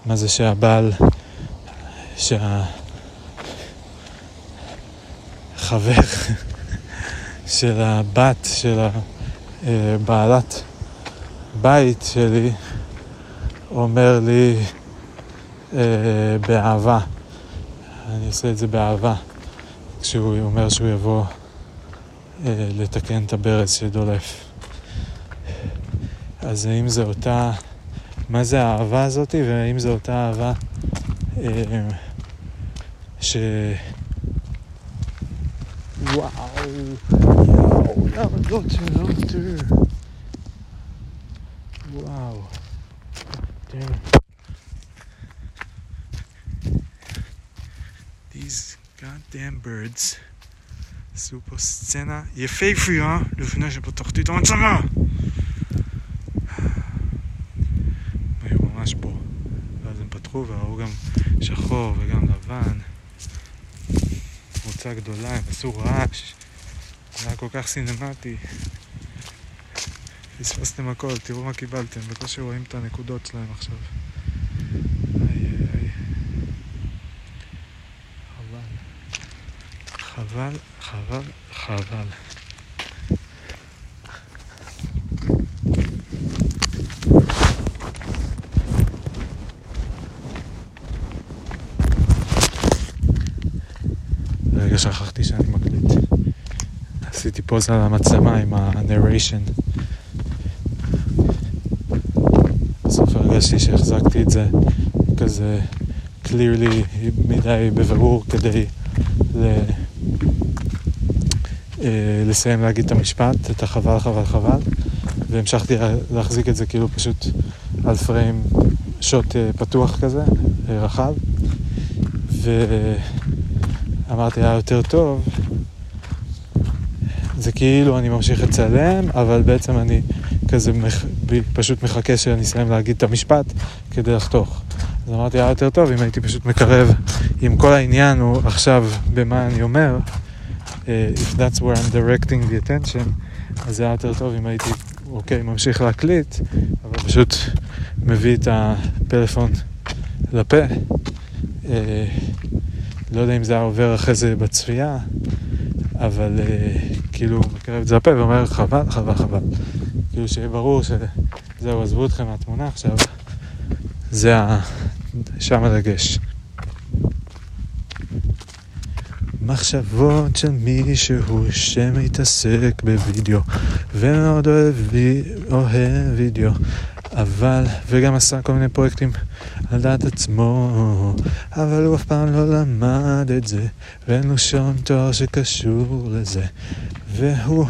מה זה שהבעל, שהחבר של הבת, של הבעלת בית שלי, אומר לי באהבה. אני עושה את זה באהבה, כשהוא אומר שהוא יבוא לתקן את הברז שדולף. אז אם זה אותה, מה זה האהבה הזאת, ואם זה אותה אהבה ש... וואו, למה לא תראה? וואו, תראה. These goddamn birds, עשו פה סצנה יפהפייה לפני שפתחתי את המצלמה. והוא גם שחור וגם לבן, קבוצה גדולה, הם עשו רעש, זה היה כל כך סינמטי. פספסתם הכל, תראו מה קיבלתם, בקושי רואים את הנקודות שלהם עכשיו. איי, חבל, חבל, חבל, חבל. לרגע שכחתי שאני מקליט. עשיתי פוז על המצלמה עם ה-narration. בסוף הרגשתי שהחזקתי את זה כזה clearly מדי בברור כדי לסיים להגיד את המשפט, את החבל, חבל, חבל. והמשכתי להחזיק את זה כאילו פשוט על פריים שוט פתוח כזה, רחב. ואמרתי, היה יותר טוב. זה כאילו אני ממשיך לצלם, אבל בעצם אני כזה פשוט מחכה שאני אסיים להגיד את המשפט כדי לחתוך. אז אמרתי, היה יותר טוב אם הייתי פשוט מקרב. אם כל העניין הוא עכשיו במה אני אומר, if that's where I'm directing the attention, אז זה היה יותר טוב אם הייתי, אוקיי, ממשיך להקליט, אבל פשוט מביא את הפלאפון לפה. לא יודע אם זה היה עובר אחרי זה בצפייה, אבל כאילו מקרב את זה לפה ואומר חבל, חבל, חבל. כאילו שיהיה ברור שזהו, עזבו אתכם מהתמונה עכשיו. זה שם הדגש. מחשבות של מישהו שמתעסק בווידאו ומאוד אוהב וידאו, אבל וגם עשה כל מיני פרויקטים על דעת עצמו, אבל הוא אף פעם לא למד את זה ואין לו שום תואר שקשור לזה, והוא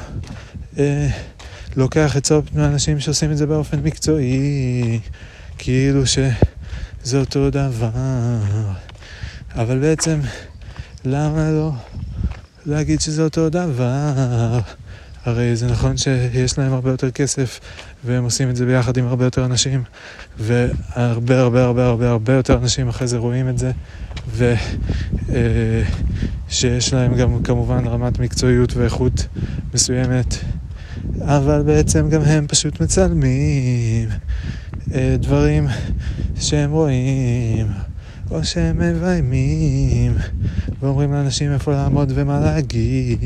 לוקח עצות מאנשים שעושים את זה באופן מקצועי כאילו שזה אותו דבר, אבל בעצם למה לא להגיד שזה אותו דבר? הרי זה נכון שיש להם הרבה יותר כסף והם עושים את זה ביחד עם הרבה יותר אנשים, והרבה הרבה הרבה הרבה הרבה יותר אנשים אחרי זה רואים את זה, ושיש להם גם כמובן רמת מקצועיות ואיכות מסוימת, אבל בעצם גם הם פשוט מצלמים דברים שהם רואים או שהם מביימים ואומרים לאנשים איפה לעמוד ומה להגיד,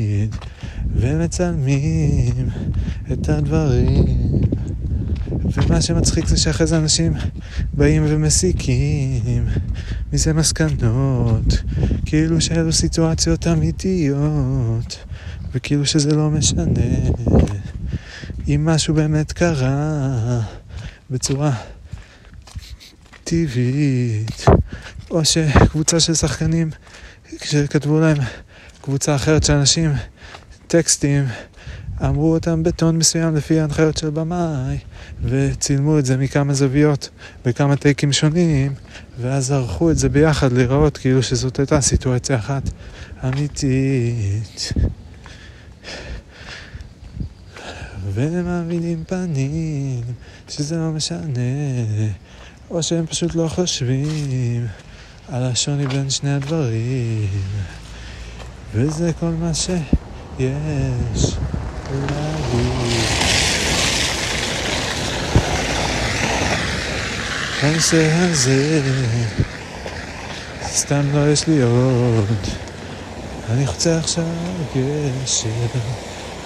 ומצלמים את הדברים, ומה שמצחיק זה שאחרי זה אנשים באים ומסיקים מזה מסקנות כאילו שאלו סיטואציות אמיתיות וכאילו שזה לא משנה אם משהו באמת קרה בצורה טבעית, או שקבוצה של שחקנים כשכתבו להם קבוצה אחרת של אנשים טקסטים, אמרו אותם בטון מסוים לפי ההנחיות של במאי וצילמו את זה מכמה זוויות בכמה טייקים שונים, ואז ערכו את זה ביחד לראות כאילו שזאת הייתה סיטואציה אחת אמיתית, ומאמינים פנים שזה לא משנה, או שהם פשוט לא חושבים על השוני בין שני הדברים, וזה כל מה שיש להגיד. הנושא הזה סתם לא יש לי עוד, אני חוצה עכשיו גשר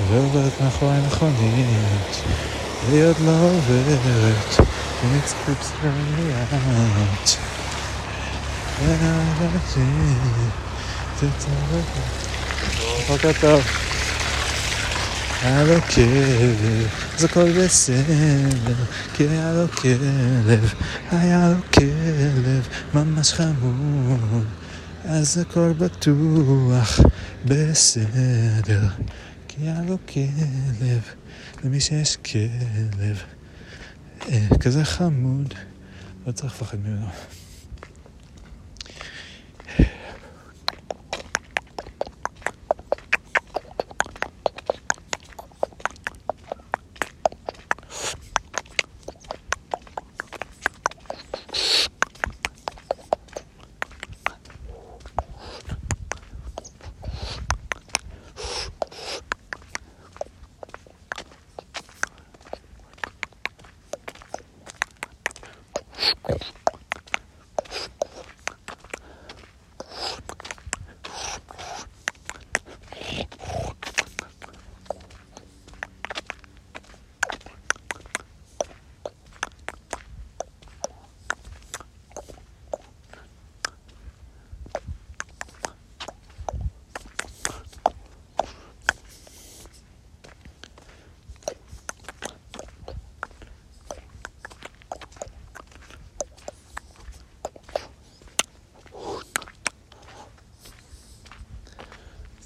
ועוברת מאחורי נכונית, היא עוד לא עוברת ומצפות סלמיות ונעדתי תצרקת חוקה טוב היה לו כלב, זה כל בסדר כי היה לו כלב, היה לו כלב ממש חמוד, אז הכל בטוח בסדר כי היה לו כלב, למי שיש כלב כזה חמוד, לא צריך לפחד ממנו.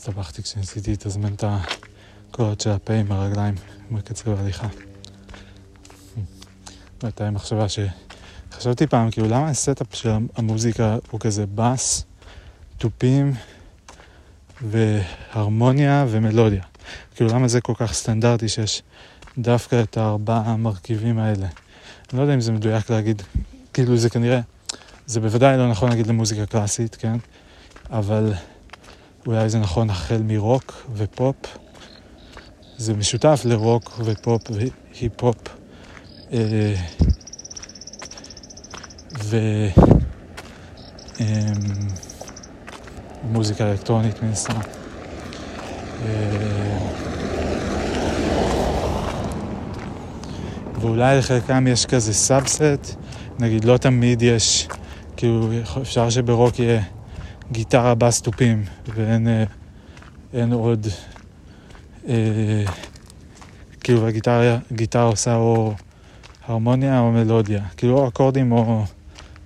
הסתבכתי כשניסיתי לתזמן את הקולות של הפה עם הרגליים, הם יקצרו הליכה. הייתה מחשבה שחשבתי פעם, כאילו למה הסטאפ של המוזיקה הוא כזה בס, טופים והרמוניה ומלודיה. כאילו למה זה כל כך סטנדרטי שיש דווקא את הארבעה המרכיבים האלה. אני לא יודע אם זה מדויק להגיד, כאילו זה כנראה, זה בוודאי לא נכון להגיד למוזיקה קלאסית, כן? אבל אולי זה נכון החל מרוק ופופ. זה משותף לרוק ופופ והיפ-הופ. ומוזיקה אלקטרונית מנסה. ואולי לחלקם יש כזה סאבסט, נגיד לא תמיד יש, כאילו אפשר שברוק יהיה גיטרה בסטופים, ואין עוד, כאילו הגיטרה עושה או הרמוניה או מלודיה, כאילו או אקורדים או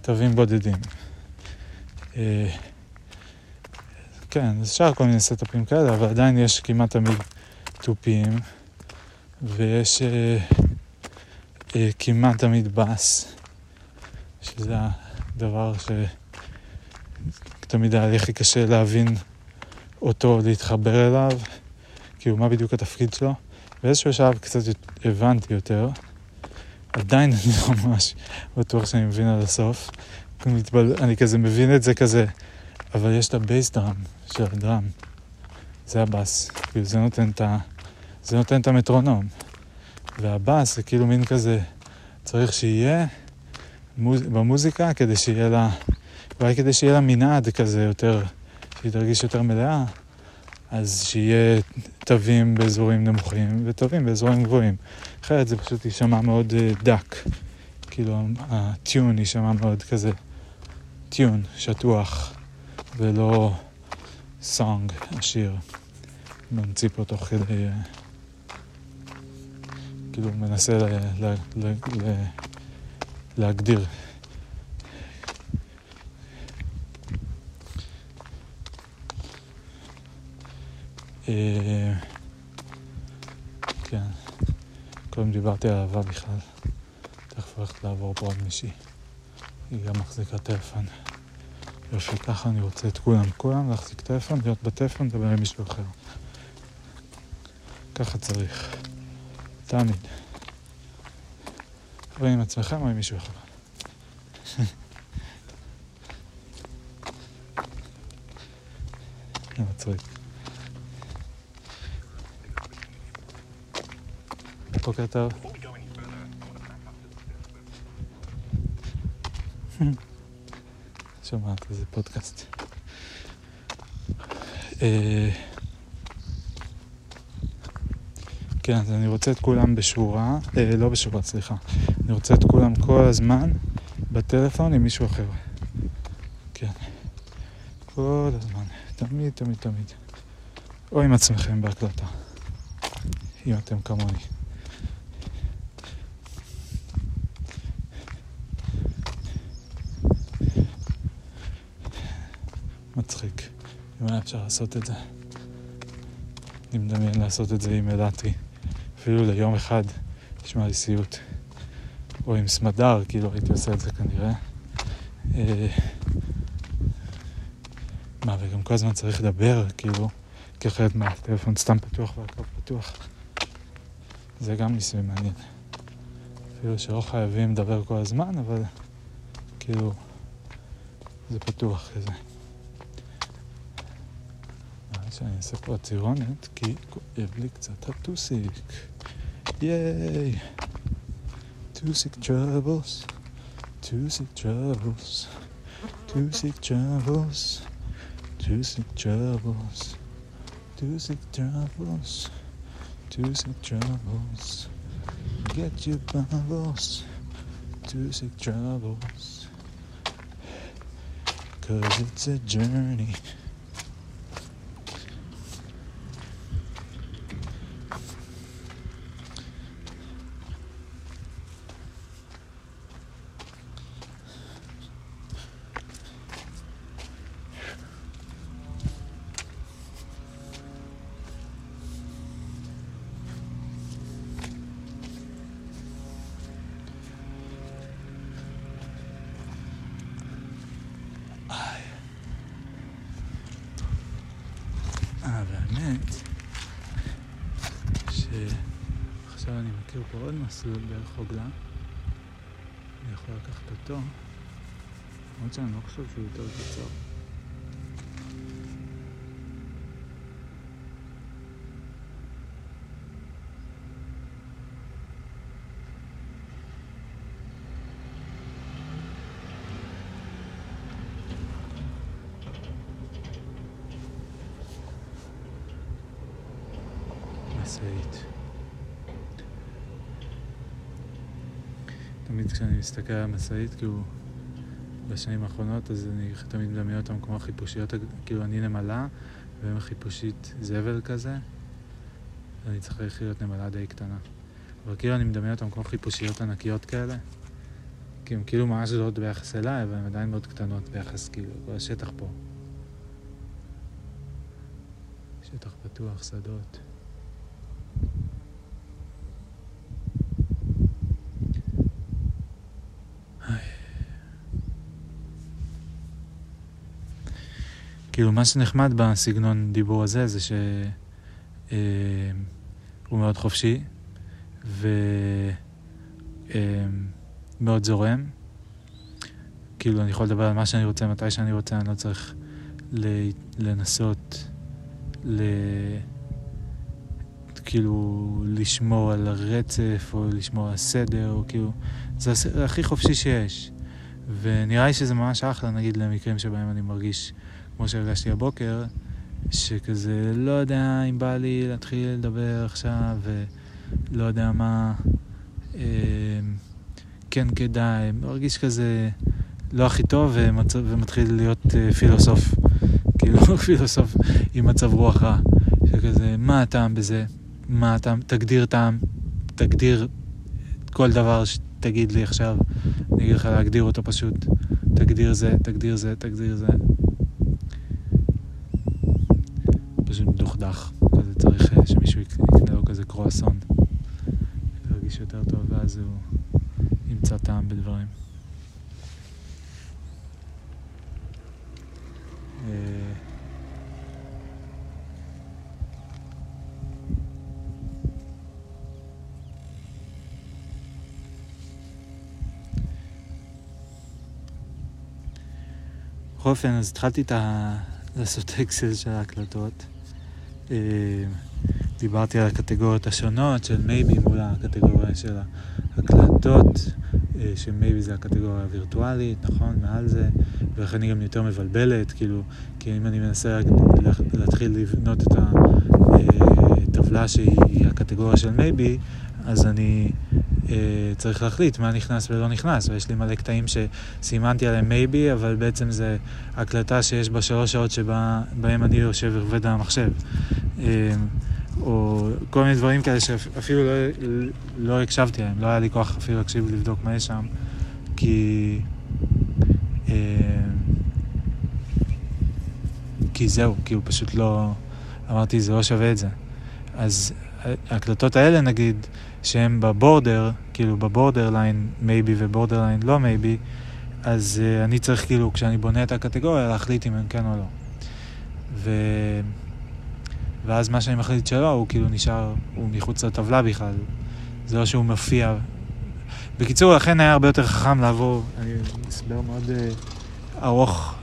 תווים בודדים. כן, אז שאר כל מיני סטאפים כאלה, אבל עדיין יש כמעט תמיד טופים, ויש כמעט תמיד בס, שזה הדבר שתמיד היה לי הכי קשה להבין אותו, להתחבר אליו, כאילו מה בדיוק התפקיד שלו, ואיזשהו שעה קצת הבנתי יותר, עדיין אני לא ממש בטוח שאני מבין עד הסוף, אני כזה מבין את זה כזה, אבל יש את הבייס דראם של הדראם, זה הבאס, כאילו זה נותן את המטרונום, והבאס זה כאילו מין כזה, צריך שיהיה במוזיקה כדי שיהיה לה, אולי כדי שיהיה לה מנעד כזה יותר, שהיא תרגיש יותר מלאה, אז שיהיה תווים באזורים נמוכים ותווים באזורים גבוהים. אחרת זה פשוט יישמע מאוד דק, כאילו הטיון יישמע מאוד כזה, טיון, שטוח, ולא סונג, השיר. ממציא פה תוך כדי, כאילו מנסה להגדיר. כן, קודם דיברתי על אהבה בכלל, תכף הולכת לעבור פה עוד מישהי, היא גם מחזיקה טלפון. יופי, ככה אני רוצה את כולם להחזיק טלפון, להיות בטלפון, לדבר עם מישהו אחר. ככה צריך, תמיד. דבר עם עצמכם או עם מישהו אחר. זה מצריק. בוקר טוב. שומעת איזה פודקאסט. כן, אז אני רוצה את כולם בשורה, לא בשורה, סליחה. אני רוצה את כולם כל הזמן בטלפון עם מישהו אחר. כן. כל הזמן. תמיד, תמיד, תמיד. או עם עצמכם בהקלטה. אם אתם כמוני. מצחיק, אם היה אפשר לעשות את זה. אני מדמיין לעשות את זה עם אלעתי, אפילו ליום אחד נשמע לי סיוט. או עם סמדר, כאילו הייתי עושה את זה כנראה. מה, וגם כל הזמן צריך לדבר, כאילו, כחלט מהטלפון סתם פתוח והקו פתוח. זה גם ניסוי מעניין. אפילו שלא חייבים לדבר כל הזמן, אבל כאילו, זה פתוח כזה. שאני אעשה פה הצירונת, כי כואב לי קצת הטוסיק. ייי! Toossic troubles. Get your bubbles. Toossic troubles. 'Cause it's a journey. והאמת שעכשיו אני מכיר פה עוד מסלול בערך הוגלה, אני יכול לקחת אותו, עוד שאני לא חושב שהוא יותר קצר. תמיד כשאני מסתכל על המשאית, כאילו בשנים האחרונות, אז אני תמיד מדמיין אותם כמו החיפושיות, כאילו אני נמלה והם החיפושית זבל כזה, אני צריך להיות נמלה די קטנה, אבל כאילו אני מדמיין אותם כמו חיפושיות ענקיות כאלה, כי הם כאילו ממש גדולות ביחס אליי, אבל הן עדיין מאוד קטנות ביחס, כאילו כל השטח פה, שטח פתוח, שדות. כאילו מה שנחמד בסגנון דיבור הזה זה שהוא מאוד חופשי ומאוד זורם, כאילו אני יכול לדבר על מה שאני רוצה מתי שאני רוצה, אני לא צריך לנסות כאילו לשמור על הרצף או לשמור על הסדר, או כאילו זה הכי חופשי שיש, ונראה לי שזה ממש אחלה נגיד למקרים שבהם אני מרגיש כמו שהרגשתי הבוקר, שכזה לא יודע אם בא לי להתחיל לדבר עכשיו, ולא יודע מה כן כדאי, מרגיש כזה לא הכי טוב, ומתחיל להיות פילוסוף, כאילו פילוסוף עם מצב רוח רע, שכזה מה הטעם בזה, מה הטעם, תגדיר טעם, תגדיר כל דבר שתגיד לי עכשיו, אני אגיד לך להגדיר אותו פשוט, תגדיר זה, תגדיר זה, תגדיר זה. פשוט מדוכדך, כזה צריך שמישהו יקנה לו כזה קרואסון, להרגיש יותר טוב, ואז הוא ימצא טעם בדברים. בכל אופן, אז התחלתי את לעשות אקסל של ההקלטות. דיברתי על הקטגוריות השונות של מייבי מול הקטגוריה של ההקלטות, שמייבי זה הקטגוריה הווירטואלית, נכון, מעל זה, ולכן היא גם יותר מבלבלת, כאילו, כי אם אני מנסה להתחיל לבנות את הטבלה שהיא הקטגוריה של מייבי, אז אני צריך להחליט מה נכנס ולא נכנס, ויש לי מלא קטעים שסימנתי עליהם מייבי, אבל בעצם זה הקלטה שיש בה 3 שעות שבהם אני יושב ועובד על המחשב, או כל מיני דברים כאלה שאפילו לא הקשבתי להם, לא היה לי כוח אפילו להקשיב לבדוק מה יש שם, כי זהו, כאילו פשוט לא אמרתי זה לא שווה את זה. אז ההקלטות האלה נגיד שהם בבורדר, כאילו בבורדרליין מייבי ובורדרליין לא מייבי, אז אני צריך כאילו כשאני בונה את הקטגוריה להחליט אם הם כן או לא, ואז מה שאני מחליט שלא הוא כאילו נשאר, הוא מחוץ לטבלה בכלל, זה לא שהוא מופיע. בקיצור, לכן היה הרבה יותר חכם לעבור, אני מסבר מאוד ארוך,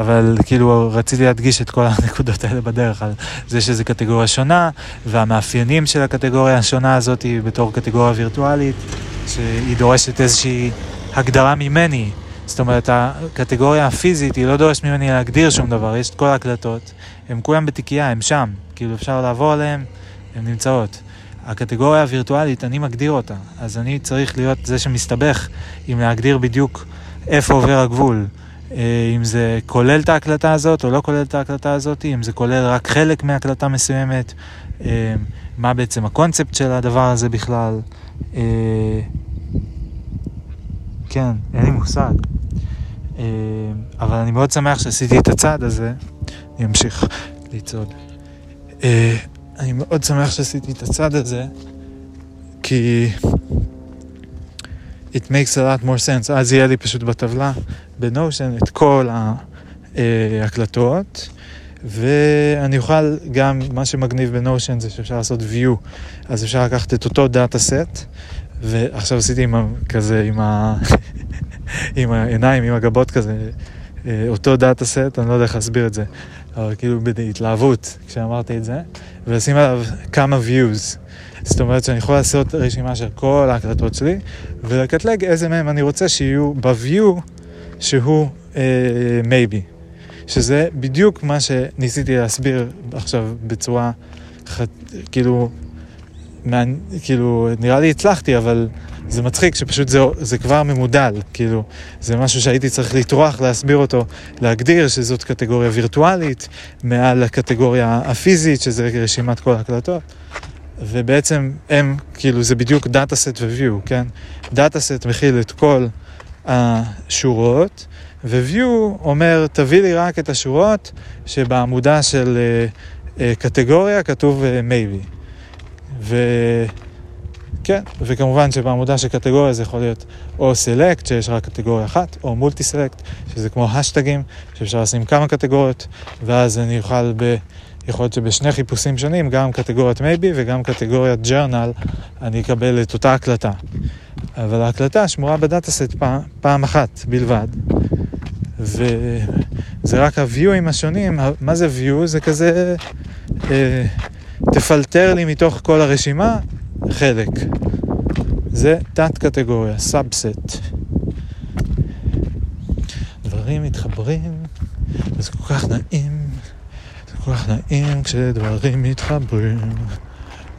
אבל כאילו רציתי להדגיש את כל הנקודות האלה בדרך, על זה שזה קטגוריה שונה, והמאפיינים של הקטגוריה השונה הזאת היא בתור קטגוריה וירטואלית, שהיא דורשת איזושהי הגדרה ממני. זאת אומרת, הקטגוריה הפיזית היא לא דורשת ממני להגדיר שום דבר, יש את כל ההקלטות, הם כולם בתיקייה, הם שם, כאילו אפשר לעבור עליהם, הם נמצאות. הקטגוריה הווירטואלית, אני מגדיר אותה, אז אני צריך להיות זה שמסתבך עם להגדיר בדיוק איפה עובר הגבול, אם זה כולל את ההקלטה הזאת או לא כולל את ההקלטה הזאת, אם זה כולל רק חלק מההקלטה מסוימת, מה בעצם הקונספט של הדבר הזה בכלל, כן, אין לי מושג, אבל אני מאוד שמח שעשיתי את הצעד הזה, אני אמשיך לצעוד, אני מאוד שמח שעשיתי את הצעד הזה, כי it makes a lot more sense. אז יהיה לי פשוט בטבלה בנושן את כל ההקלטות, ואני אוכל גם, מה שמגניב בנושן זה שאפשר לעשות view, אז אפשר לקחת את אותו דאטה סט, ועכשיו עשיתי כזה עם העיניים, עם הגבות כזה, אותו דאטה סט, אני לא יודע איך להסביר את זה, אבל כאילו בהתלהבות כשאמרתי את זה, ולשים עליו כמה views, זאת אומרת שאני יכול לעשות רשימה של כל ההקלטות שלי, ולקטלג איזה מהם אני רוצה שיהיו ב-view שהוא maybe, שזה בדיוק מה שניסיתי להסביר עכשיו בצורה כאילו, כאילו נראה לי הצלחתי, אבל זה מצחיק שפשוט זה כבר ממודל, כאילו זה משהו שהייתי צריך לטרוח להסביר אותו, להגדיר שזאת קטגוריה וירטואלית מעל הקטגוריה הפיזית שזה רשימת כל ההקלטות, ובעצם הם כאילו זה בדיוק דאטה סט ו-view, כן? דאטה סט מכיל את כל השורות, ו-view אומר תביא לי רק את השורות שבעמודה של קטגוריה כתוב maybe, וכן, וכמובן שבעמודה של קטגוריה זה יכול להיות או select שיש רק קטגוריה אחת, או multi-select שזה כמו השטגים שאפשר לשים כמה קטגוריות, ואז אני אוכל יכול להיות שבשני חיפושים שונים, גם קטגוריית maybe וגם קטגוריית journal, אני אקבל את אותה הקלטה. אבל ההקלטה שמורה בדאטה-סט פעם אחת בלבד. וזה רק הוויואים השונים, מה זה view? זה כזה, תפלטר לי מתוך כל הרשימה, חלק. זה תת-קטגוריה, סאבסט. דברים מתחברים, וזה כל כך נעים. כל כך נעים כשדברים מתחברים,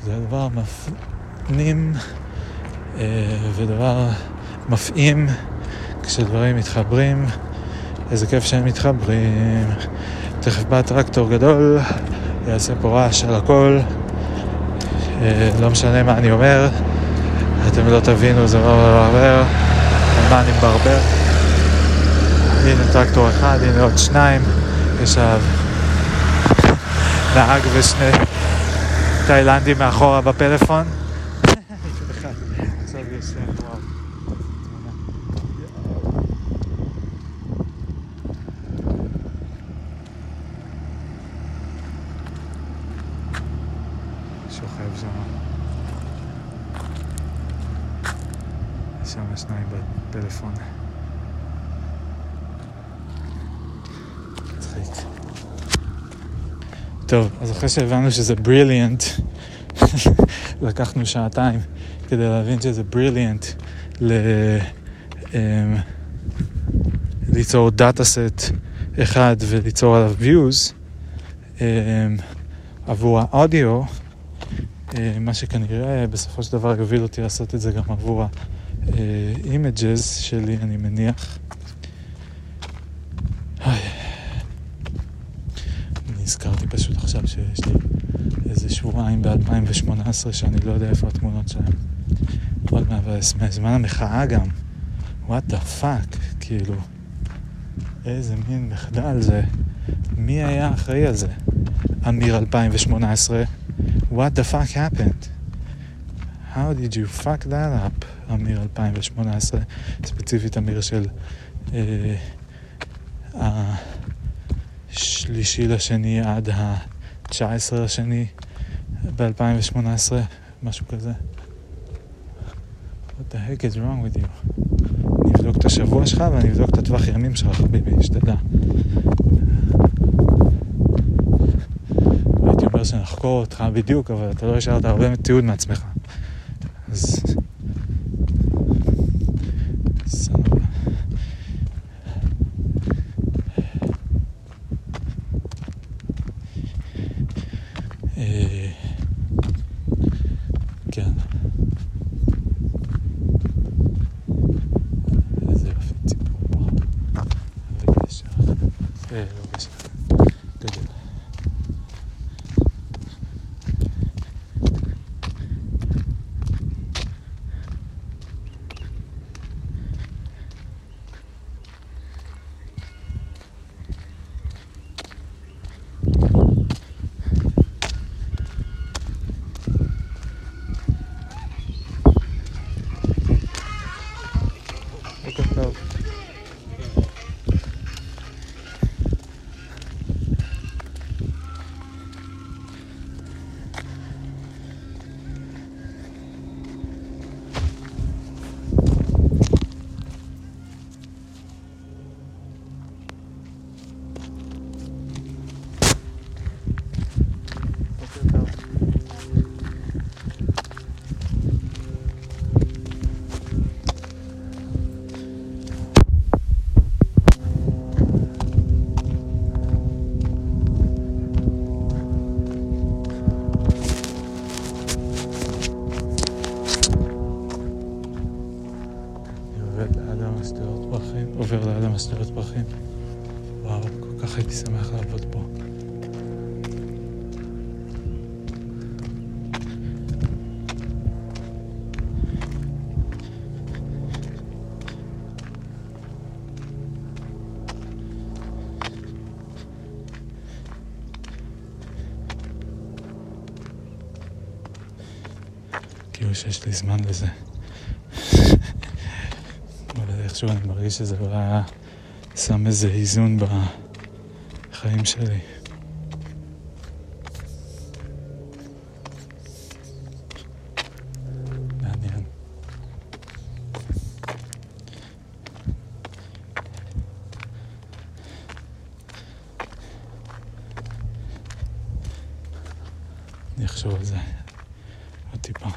זה דבר מפנים ודבר מפעים כשדברים מתחברים, איזה כיף שהם מתחברים, תכף בא טרקטור גדול, יעשה פה רעש על הכל, לא משנה מה אני אומר, אתם לא תבינו, זה לא מברבר, מה אני מברבר, הנה טרקטור אחד, הנה עוד שניים, יש נהג ושני תאילנדים מאחורה בפלאפון. עכשיו יש להם וואו. שוכב שם. שם שניים בפלאפון. מצחיק. טוב, אז אחרי שהבנו שזה בריליאנט, לקחנו שעתיים כדי להבין שזה בריליאנט ליצור דאטה סט אחד וליצור עליו views עבור האודיו, מה שכנראה בסופו של דבר יוביל אותי לעשות את זה גם עבור האימג'ז שלי, אני מניח. הזכרתי פשוט עכשיו שיש לי איזה שבועיים ב-2018 שאני לא יודע איפה התמונות שלהם. עוד מהבס, מהזמן המחאה גם. What the fuck, כאילו. איזה מין מחדל זה. מי היה אחראי על זה? אמיר 2018. What the fuck happened? How did you fuck that up? אמיר 2018. ספציפית אמיר של... שלישי לשני עד ה-19 לשני ב-2018, משהו כזה. What the heck is wrong with you? נבדוק את השבוע שלך ואני אבדוק את הטווח ימים שלך, חביבי, שתדע. הייתי אומר שנחקור אותך בדיוק, אבל אתה לא השארת הרבה תיעוד מעצמך. אז... כך הייתי שמח לעבוד פה. כאילו שיש לי זמן לזה. אבל איכשהו אני מרגיש שזה לא היה שם איזה איזון בחיים שלי. מעניין. אני אחשוב על זה עוד טיפה.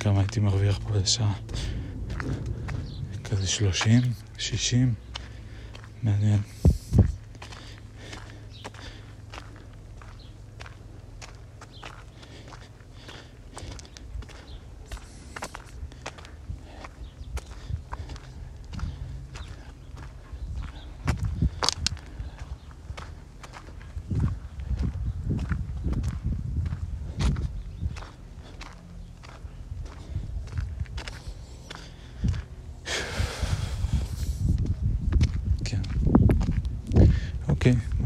כמה הייתי מרוויח פה לשעה, כזה 30, 60, מעניין.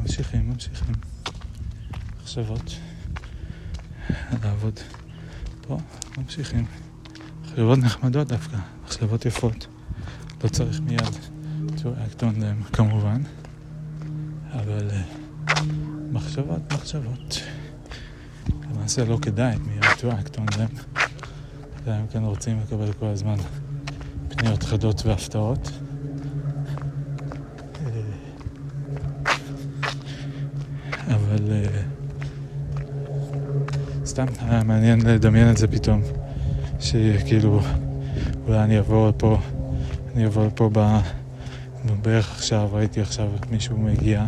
ממשיכים מחשבות לעבוד פה, ממשיכים מחשבות נחמדות דווקא, מחשבות יפות, לא צריך מיד to act on them כמובן, אבל מחשבות למעשה לא כדאי מיד to act on them, והם כאן רוצים לקבל כל הזמן פניות חדות והפתעות. סתם היה מעניין לדמיין את זה פתאום, שכאילו אולי אני אעבור פה בערך עכשיו, ראיתי עכשיו מישהו מגיע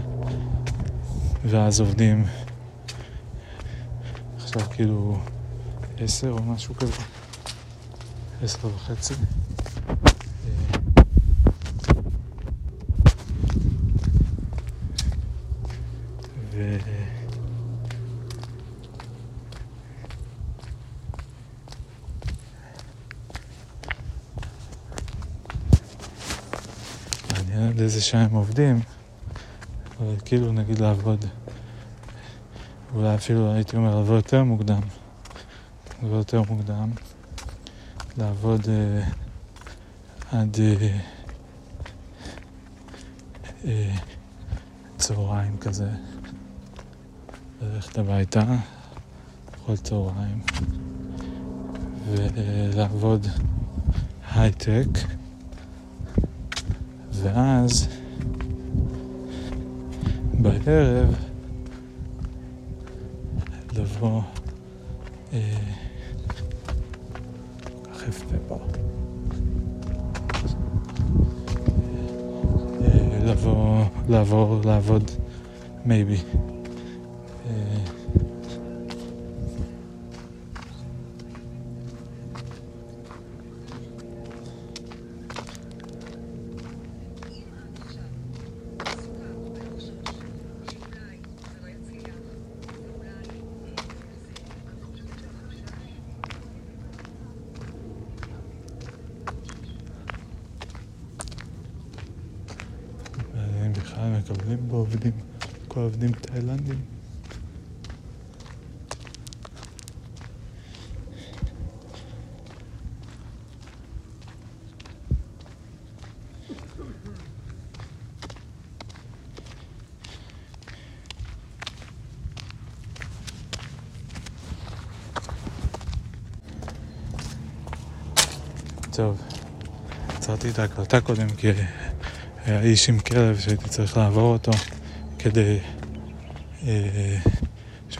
ואז עובדים עכשיו כאילו 10 או משהו כזה, 10:30. איזה שהם עובדים, אבל כאילו נגיד לעבוד, אולי אפילו הייתי אומר לעבוד יותר מוקדם, לעבוד עד צהריים כזה, ללכת הביתה כל צהריים ולעבוד הייטק, ואז בערב לבוא חפפה פה, לבוא לעבוד מייבי מקבלים בו עובדים, כל עובדים תאילנדים. טוב, עצרתי את ההקלטה קודם כי היה איש עם כלב שהייתי צריך לעבור אותו כדי שהוא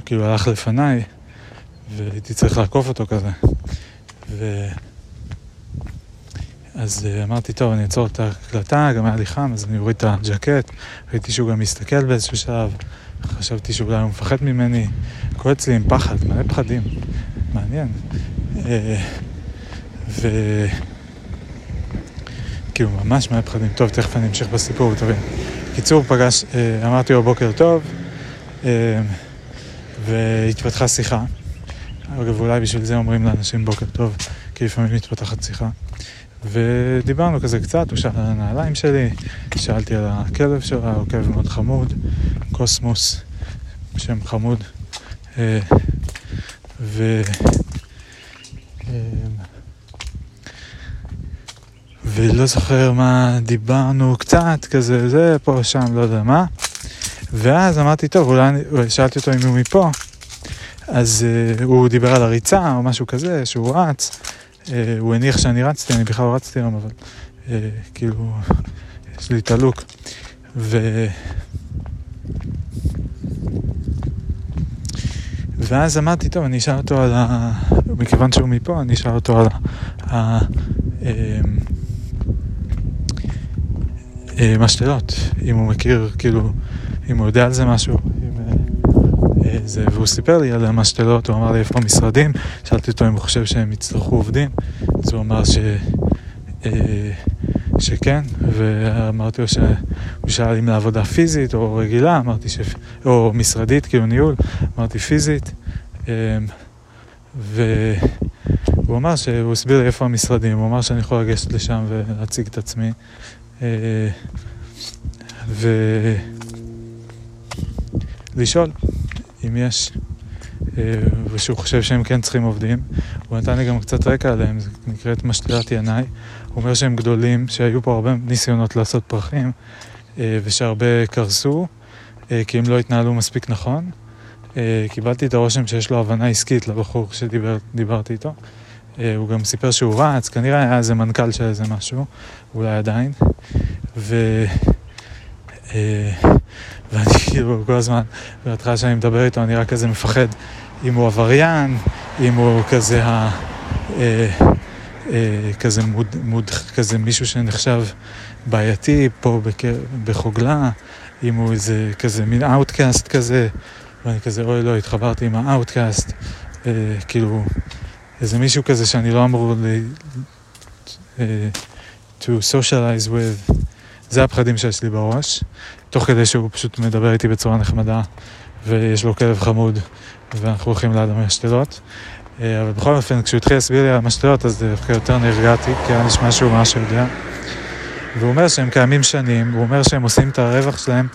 כאילו הלך לפניי והייתי צריך לעקוף אותו כזה, אז אמרתי טוב אני אעצור את ההקלטה, גם היה לי חם אז אני אוריד את הג'קט, ראיתי שהוא גם מסתכל באיזשהו שלב, חשבתי שאולי הוא מפחד ממני, הכל אצלי עם פחד, מלא פחדים, מעניין. כאילו ממש מלא פחדים, טוב תכף אני אמשיך בסיפור, טובים. קיצור פגש, אמרתי לו בוקר טוב, והתפתחה שיחה. אגב אולי בשביל זה אומרים לאנשים בוקר טוב, כי לפעמים מתפתחת שיחה. ודיברנו כזה קצת, הוא שאל על הנעליים שלי, שאלתי על הכלב שלה, הוא כלב מאוד חמוד, קוסמוס, שם חמוד, ולא זוכר מה דיברנו קצת, כזה זה, פה, שם, לא יודע מה, ואז אמרתי, טוב, אולי שאלתי אותו אם הוא מפה, אז הוא דיבר על הריצה או משהו כזה, שהוא רץ, הוא הניח שאני רצתי, אני בכלל רצתי היום, אבל כאילו, יש לי תלוק, ואז אמרתי, טוב, אני אשאר אותו על ה... מכיוון שהוא מפה, אני אשאר אותו על ה... משתלות, אם הוא מכיר, כאילו, אם הוא יודע על זה משהו, והוא סיפר לי על המשתלות, הוא אמר לי איפה משרדים, שאלתי אותו אם הוא חושב שהם יצטרכו עובדים, אז הוא אמר שכן, ואמרתי לו שהוא שאל אם לעבודה פיזית או רגילה, אמרתי או משרדית, כאילו ניהול, אמרתי פיזית, והוא אמר שהוא הסביר לי איפה המשרדים, הוא אמר שאני יכול לגשת לשם ולהציג את עצמי, ולשאול אם יש, ושהוא חושב שהם כן צריכים עובדים. הוא נתן לי גם קצת רקע עליהם, זה נקראת משתלת ינאי. הוא אומר שהם גדולים, שהיו פה הרבה ניסיונות לעשות פרחים, ושהרבה קרסו, כי הם לא התנהלו מספיק נכון. קיבלתי את הרושם שיש לו הבנה עסקית לבחור שדיברתי איתו. הוא גם סיפר שהוא רץ, כנראה היה איזה מנכ"ל של איזה משהו, אולי עדיין. ואני כאילו כל הזמן, בהתחלה שאני מדבר איתו, אני רק כזה מפחד אם הוא עבריין, אם הוא כזה, כזה מישהו שנחשב בעייתי פה בחוגלה, אם הוא איזה כזה מין אאוטקאסט כזה, ואני כזה, אוי לא, התחברתי עם האאוטקאסט, כאילו... איזה מישהו כזה שאני לא אמור to socialize with, זה הפחדים שיש לי בראש, תוך כדי שהוא פשוט מדבר איתי בצורה נחמדה, ויש לו כלב חמוד, ואנחנו הולכים ליד המשתלות, אבל בכל אופן, כשהוא התחיל להסביר לי על המשתלות, אז דווקא יותר נרגעתי, כי היה נשמע שהוא מה שיודע, והוא אומר שהם קיימים שנים, הוא אומר שהם עושים את הרווח שלהם,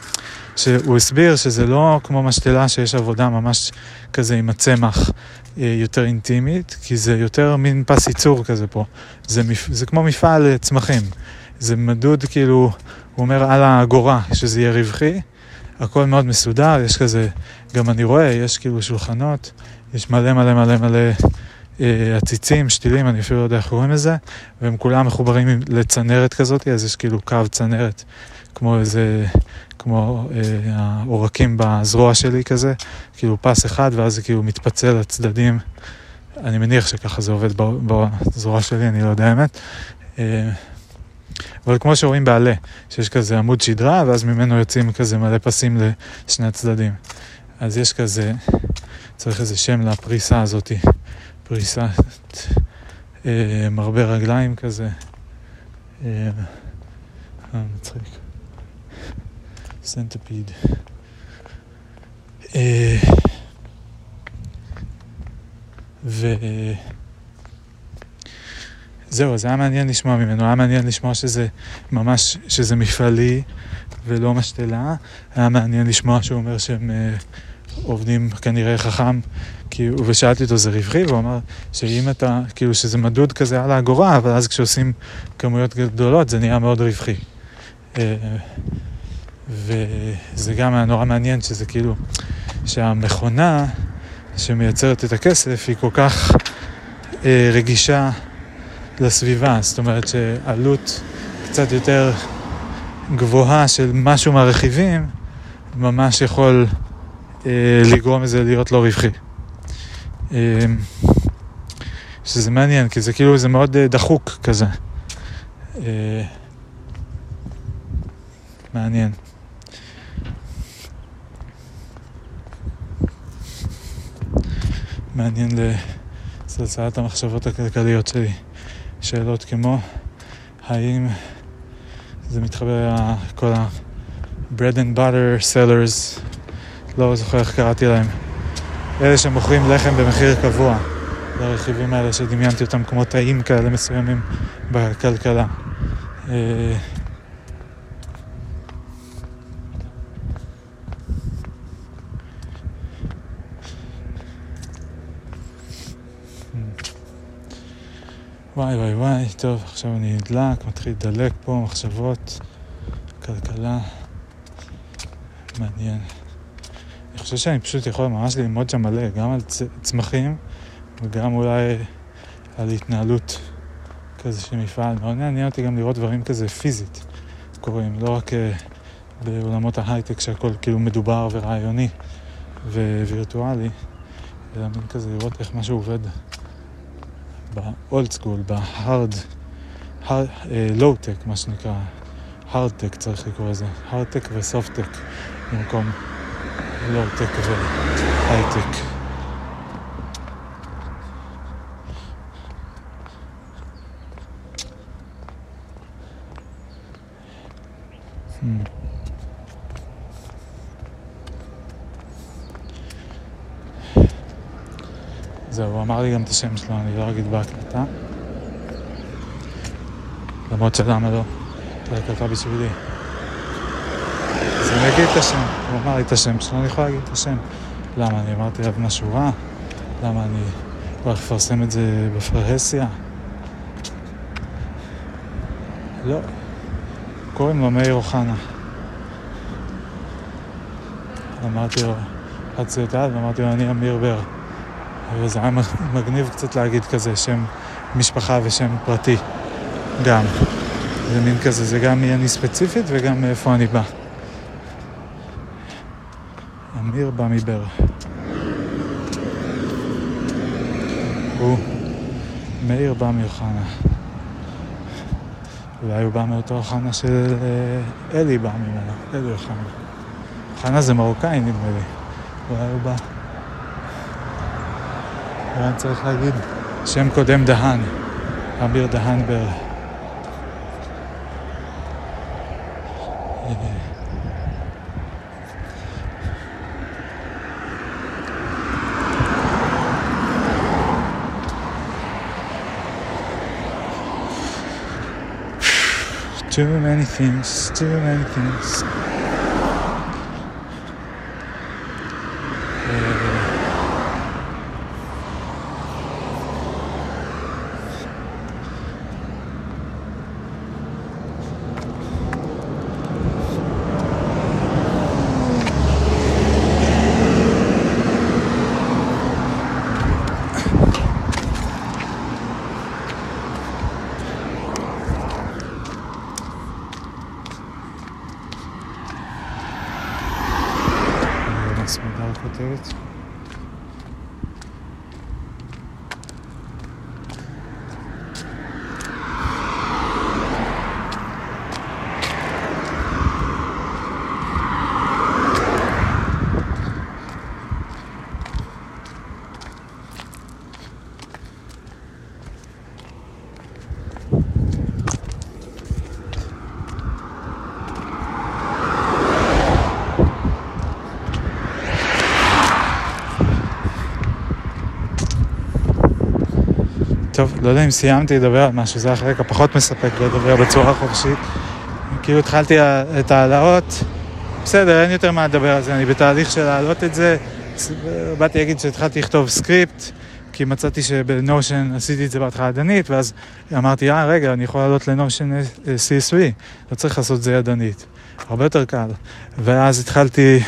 שהוא הסביר שזה לא כמו משתלה שיש עבודה ממש כזה עם הצמח יותר אינטימית, כי זה יותר מין פס ייצור כזה פה. זה כמו מפעל צמחים. זה מדוד כאילו, הוא אומר על האגורה, שזה יהיה רווחי. הכל מאוד מסודר, יש כזה, גם אני רואה, יש כאילו שולחנות, יש מלא מלא מלא מלא עציצים, שתילים, אני אפילו לא יודע איך רואים את זה, והם כולם מחוברים לצנרת כזאת, אז יש כאילו קו צנרת, כמו איזה... כמו העורקים בזרוע שלי כזה, כאילו פס אחד, ואז זה כאילו מתפצל לצדדים. אני מניח שככה זה עובד בזרוע שלי, אני לא יודע האמת. אבל כמו שרואים בעלה, שיש כזה עמוד שדרה, ואז ממנו יוצאים כזה מלא פסים לשני הצדדים. אז יש כזה, צריך איזה שם לפריסה הזאת, פריסה מרבה רגליים כזה. מצחיק. סנטפיד. זהו, זה היה מעניין לשמוע ממנו, היה מעניין לשמוע שזה ממש, שזה מפעלי ולא משתלה, היה מעניין לשמוע שהוא אומר שהם עובדים כנראה חכם, ושאלתי אותו זה רווחי, והוא אמר שאם אתה, כאילו שזה מדוד כזה על האגורה, אבל אז כשעושים כמויות גדולות זה נהיה מאוד רווחי. וזה גם היה נורא מעניין שזה כאילו שהמכונה שמייצרת את הכסף היא כל כך רגישה לסביבה, זאת אומרת שעלות קצת יותר גבוהה של משהו מהרכיבים ממש יכול לגרום לזה להיות לא רווחי. שזה מעניין, כי זה כאילו זה מאוד דחוק כזה. מעניין. מעניין לצלצלת המחשבות הכלכליות שלי. שאלות כמו, האם זה מתחבר כל ה-bread and butter sellers, לא זוכר איך קראתי להם. אלה שמוכרים לחם במחיר קבוע, לרכיבים האלה שדמיינתי אותם כמו תאים כאלה מסוימים בכלכלה. וואי וואי וואי, טוב, עכשיו אני נדלק, מתחיל לדלק פה, מחשבות, כלכלה, מעניין. אני חושב שאני פשוט יכול ממש ללמוד שם מלא, גם על צמחים וגם אולי על התנהלות כזה שמפעל. מאוד מעניין אותי גם לראות דברים כזה פיזית קוראים, לא רק בעולמות ההייטק שהכל כאילו מדובר ורעיוני ווירטואלי, אלא מן כזה לראות איך משהו עובד. ב-old school, ב-low-tech, מה שנקרא, hard-tech צריך לקרוא לזה, hard-tech ו-soft-tech, במקום low-tech ו-high-tech. הוא אמר לי גם את השם שלו, אני לא אגיד בהקלטה, למרות שלמה לא, זה הקלטה בשבילי, אז אני אגיד את השם. הוא אמר לי את השם שלו, אני יכול להגיד את השם. למה אני אמרתי לב משהו רע? למה אני לא אפרסם את זה בפרהסיה? לא, קוראים לו מאיר אוחנה. אמרתי לו הצלטה ואמרתי לו אני אמיר בר, וזה היה מגניב קצת להגיד כזה, שם משפחה ושם פרטי גם. זה מין כזה, זה גם מי אני ספציפית וגם מאיפה אני בא. אמיר בא מבר. הוא מאיר בא מאוחנה. אולי הוא בא מאותו אוחנה של אלי בא ממנה, אלי אוחנה. אוחנה זה מרוקאי נדמה לי. אולי הוא בא. אני צריך להגיד שם קודם דהן, אמיר דהן בר. Too many things, too many things. טוב, לא יודע אם סיימתי לדבר על משהו, זה אחרי כפחות מספק לדבר בצורה חופשית. כאילו התחלתי את העלאות, בסדר, אין יותר מה לדבר על זה, אני בתהליך של העלות את זה. באתי להגיד שהתחלתי לכתוב סקריפט, כי מצאתי שבנושן עשיתי את זה בהתחלה ידנית, ואז אמרתי, רגע, אני יכול לעלות לנושן CSV, לא צריך לעשות זה ידנית, הרבה יותר קל. ואז התחלתי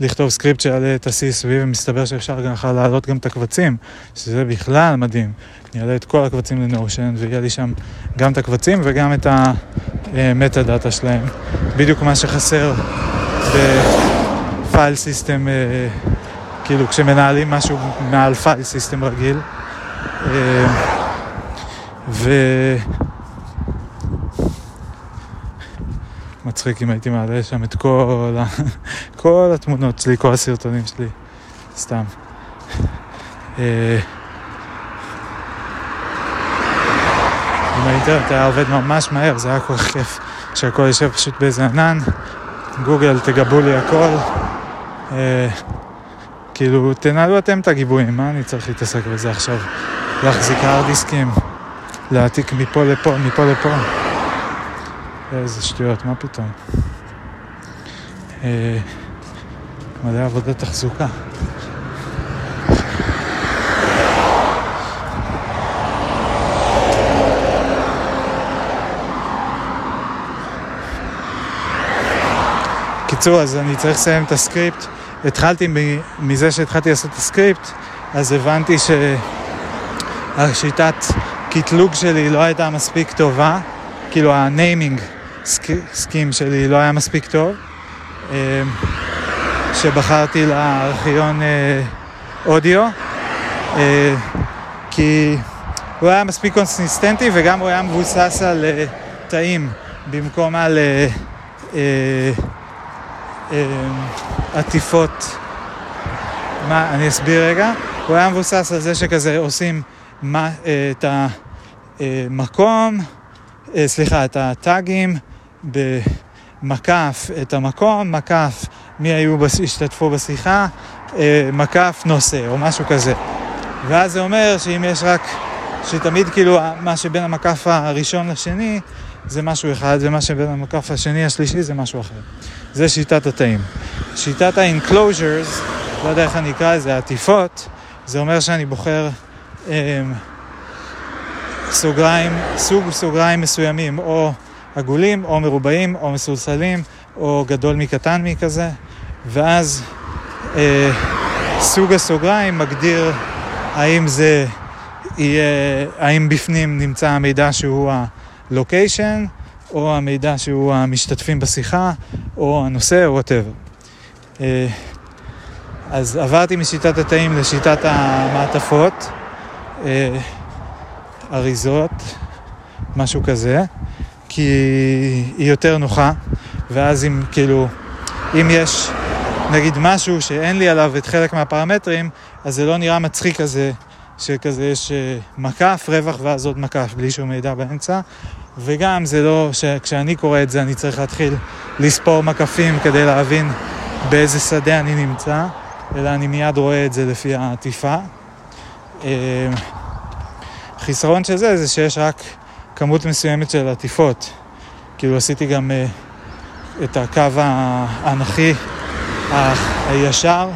לכתוב סקריפט שיעלה את ה-CSV, ומסתבר שאפשר גם אחר להעלות גם את הקבצים, שזה בכלל מדהים. אני אעלה את כל הקבצים לנושן, ויהיה לי שם גם את הקבצים וגם את המטה דאטה שלהם. בדיוק מה שחסר בפייל סיסטם, כאילו כשמנהלים משהו מעל פייל סיסטם רגיל. מצחיק אם הייתי מעלה שם את כל התמונות שלי, כל הסרטונים שלי, סתם. עם האינטרנט היה עובד ממש מהר, זה היה כל כך כיף, כשהכל יושב פשוט באיזה ענן, גוגל תגבו לי הכל, כאילו תנהלו אתם את הגיבויים, מה אני צריך להתעסק בזה עכשיו? להחזיק הרדיסקים, להעתיק מפה לפה, מפה לפה. איזה שטויות, מה פתאום? מלא עבודת תחזוקה. קיצור, אז אני צריך לסיים את הסקריפט. התחלתי מזה שהתחלתי לעשות את הסקריפט, אז הבנתי שהשיטת קטלוג שלי לא הייתה מספיק טובה, כאילו הניימינג סקים שלי לא היה מספיק טוב, שבחרתי לארכיון אודיו, כי הוא היה מספיק קונסיסטנטי וגם הוא היה מבוסס על תאים במקום על עטיפות. מה, אני אסביר רגע. הוא היה מבוסס על זה שכזה עושים את המקום, סליחה, את הטאגים במקף, את המקום, מקף מי היו השתתפו בשיחה, מקף נושא או משהו כזה. ואז זה אומר שאם יש רק, שתמיד כאילו מה שבין המקף הראשון לשני זה משהו אחד, ומה שבין המקף השני השלישי זה משהו אחר. זה שיטת התאים. שיטת ה-enclosures, לא יודע איך אני אקרא, זה העטיפות. זה אומר שאני בוחר סוג סוגריים מסוימים, או עגולים, או מרובעים, או מסולסלים, או גדול מקטן מכזה, ואז סוג הסוגריים מגדיר האם זה יהיה, האם בפנים נמצא המידע שהוא הלוקיישן, או המידע שהוא המשתתפים בשיחה, או הנושא, או whatever. אז עברתי משיטת התאים לשיטת המעטפות, אריזות, משהו כזה, כי היא יותר נוחה, ואז אם כאילו, אם יש נגיד משהו שאין לי עליו את חלק מהפרמטרים, אז זה לא נראה מצחיק כזה, שכזה יש מקף, רווח ואז עוד מקף, בלי שום מידע באמצע, וגם זה לא, כשאני קורא את זה אני צריך להתחיל לספור מקפים כדי להבין באיזה שדה אני נמצא, אלא אני מיד רואה את זה לפי העטיפה. חיסרון של זה, זה שיש רק כמות מסוימת של עטיפות. כאילו עשיתי גם את הקו האנכי הישר,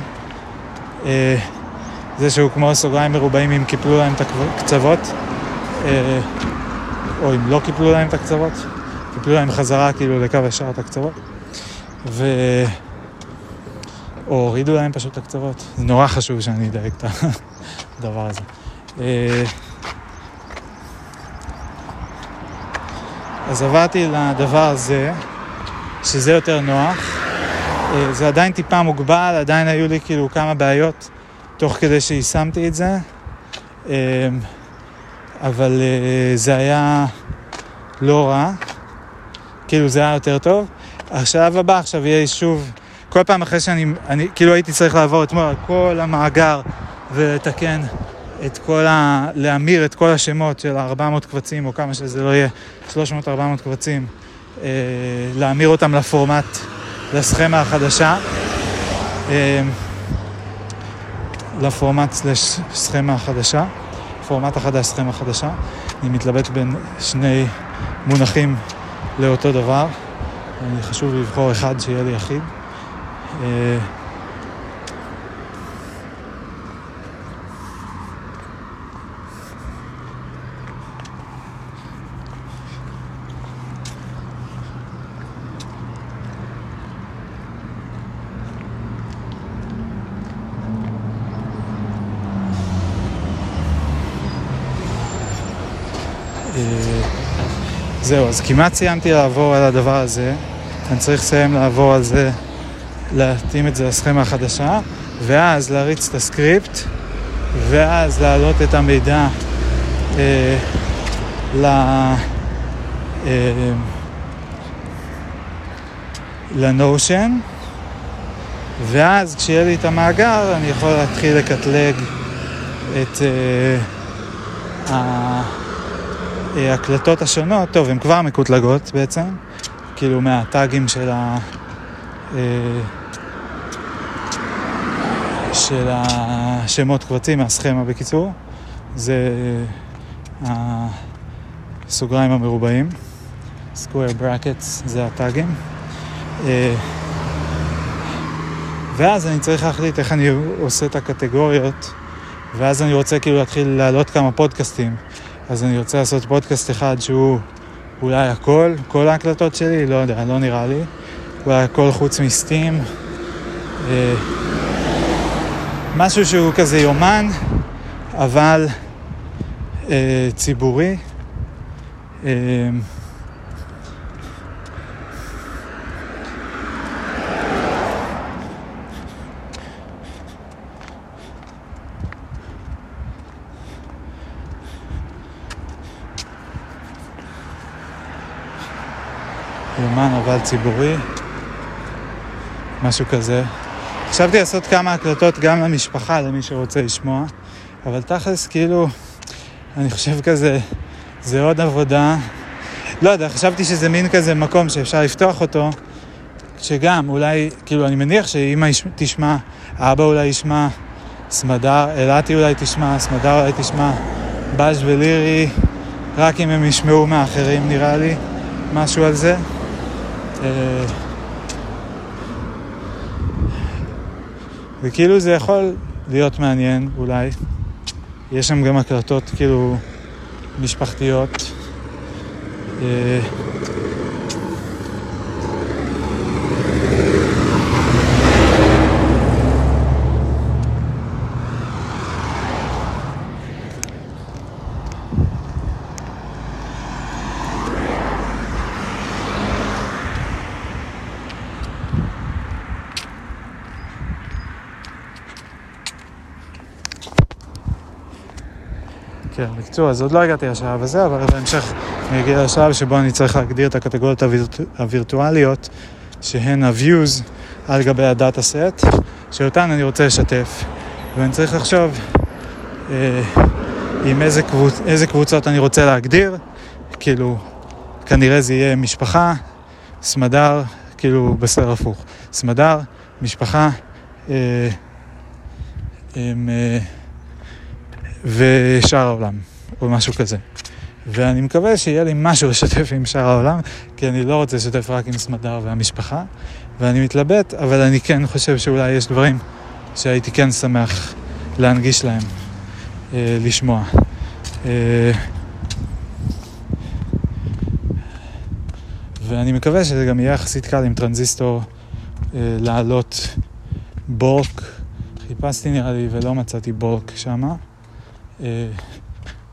זה שהוא כמו סוגריים מרובעים אם קיפלו להם את הקצוות, או אם לא קיפלו להם את הקצוות, קיפלו להם חזרה כאילו לקו ישר את הקצוות, או הורידו להם פשוט את הקצוות. זה נורא חשוב שאני אדייק את הדבר הזה. אז עברתי לדבר הזה, שזה יותר נוח, זה עדיין טיפה מוגבל, עדיין היו לי כאילו כמה בעיות תוך כדי שיישמתי את זה, אבל זה היה לא רע, כאילו זה היה יותר טוב. עכשיו הבא, עכשיו יהיה שוב, כל פעם אחרי שאני כאילו הייתי צריך לעבור אתמול על כל המאגר ולתקן את כל להמיר את כל השמות של 400 קבצים, או כמה שזה לא יהיה, 300-400 קבצים, להמיר אותם לפורמט, לסכמה החדשה, לפורמט סכמה החדשה, פורמט החדש, סכמה חדשה. אני מתלבט בין שני מונחים לאותו דבר, חשוב לבחור אחד שיהיה לי אחיד. זהו, אז כמעט סיימתי לעבור על הדבר הזה. אני צריך לסיים לעבור על זה, להתאים את זה לסכמה החדשה, ואז להריץ את הסקריפט, ואז להעלות את המידע לנושן, ואז כשיהיה לי את המאגר אני יכול להתחיל לקטלג את ההקלטות השונות. טוב, הן כבר מקוטלגות בעצם, כאילו מהטאגים של של השמות קבצים, מהסכמה בקיצור, זה הסוגריים המרובעים, square brackets, זה הטאגים. ואז אני צריך להחליט איך אני עושה את הקטגוריות, ואז אני רוצה כאילו להתחיל להעלות כמה פודקאסטים. אז אני רוצה לעשות פודקאסט אחד שהוא אולי הכל, כל ההקלטות שלי, לא יודע, לא נראה לי, אולי הכל חוץ מסטים, משהו שהוא כזה יומן, אבל ציבורי, יומן אבל ציבורי, משהו כזה. חשבתי לעשות כמה הקלטות גם למשפחה, למי שרוצה לשמוע, אבל תכלס כאילו, אני חושב כזה, זה עוד עבודה. לא יודע, חשבתי שזה מין כזה מקום שאפשר לפתוח אותו, שגם אולי, כאילו אני מניח שאמא תשמע, אבא אולי ישמע, סמדר, אלעתי אולי תשמע, סמדר אולי תשמע, בז' ולירי, רק אם הם ישמעו מאחרים נראה לי, משהו על זה. וכאילו זה יכול להיות מעניין, אולי. יש שם גם הקלטות כאילו משפחתיות. בקצוע, אז עוד לא הגעתי לשלב הזה, אבל בהמשך אני אגיע לשלב שבו אני צריך להגדיר את הקטגוריות הווירטואליות, שהן ה-views על גבי הדאטה סט, שאותן אני רוצה לשתף. ואני צריך לחשוב עם איזה קבוצות אני רוצה להגדיר, כאילו, כנראה זה יהיה משפחה, סמדר, כאילו בסדר הפוך, סמדר, משפחה, ושאר העולם, או משהו כזה. ואני מקווה שיהיה לי משהו לשתף עם שאר העולם, כי אני לא רוצה לשתף רק עם סמדר והמשפחה, ואני מתלבט, אבל אני כן חושב שאולי יש דברים שהייתי כן שמח להנגיש להם, לשמוע. ואני מקווה שזה גם יהיה יחסית קל עם טרנזיסטור, לעלות בורק. חיפשתי נראה לי ולא מצאתי בורק שמה.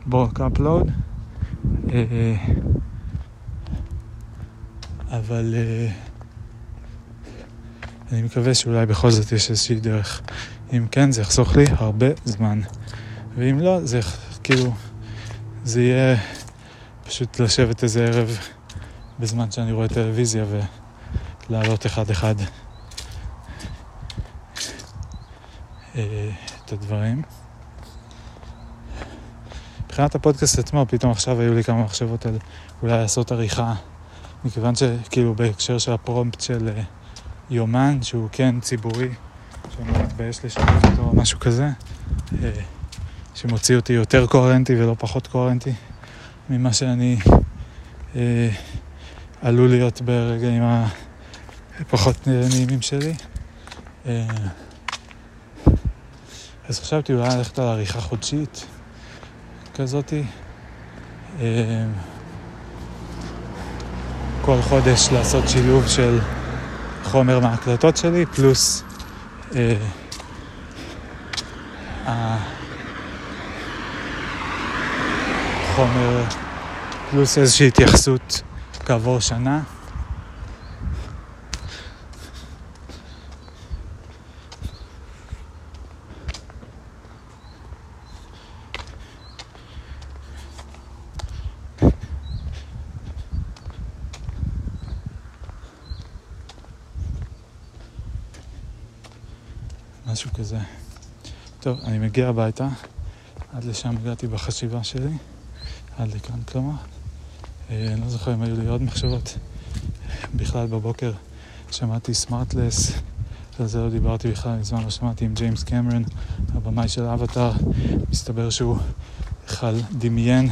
בורק אפלוד, אבל אני מקווה שאולי בכל זאת יש איזושהי דרך. אם כן, זה יחסוך לי הרבה זמן, ואם לא, זה כאילו זה יהיה פשוט לשבת איזה ערב בזמן שאני רואה טלוויזיה ולהעלות אחד אחד את הדברים. מבחינת הפודקאסט עצמו, פתאום עכשיו היו לי כמה מחשבות על אולי לעשות עריכה, מכיוון שכאילו בהקשר של הפרומפט של יומן, שהוא כן ציבורי, שאני מתבייש לשתף אותו או משהו כזה, שמוציא אותי יותר קוהרנטי ולא פחות קוהרנטי ממה שאני עלול להיות ברגעים הפחות נעימים שלי. אז חשבתי אולי ללכת על עריכה חודשית כזאת, כל חודש לעשות שילוב של חומר מההקלטות שלי פלוס החומר פלוס איזושהי התייחסות כעבור שנה. משהו כזה. טוב, אני מגיע הביתה. עד לשם הגעתי בחשיבה שלי. עד לכאן, כלומר. אני לא זוכר אם היו לי עוד מחשבות. בכלל בבוקר שמעתי סמארטלס. על זה לא דיברתי בכלל, מזמן לא שמעתי, עם ג'יימס קמרון, הבמאי של אבטאר. מסתבר שהוא דמיין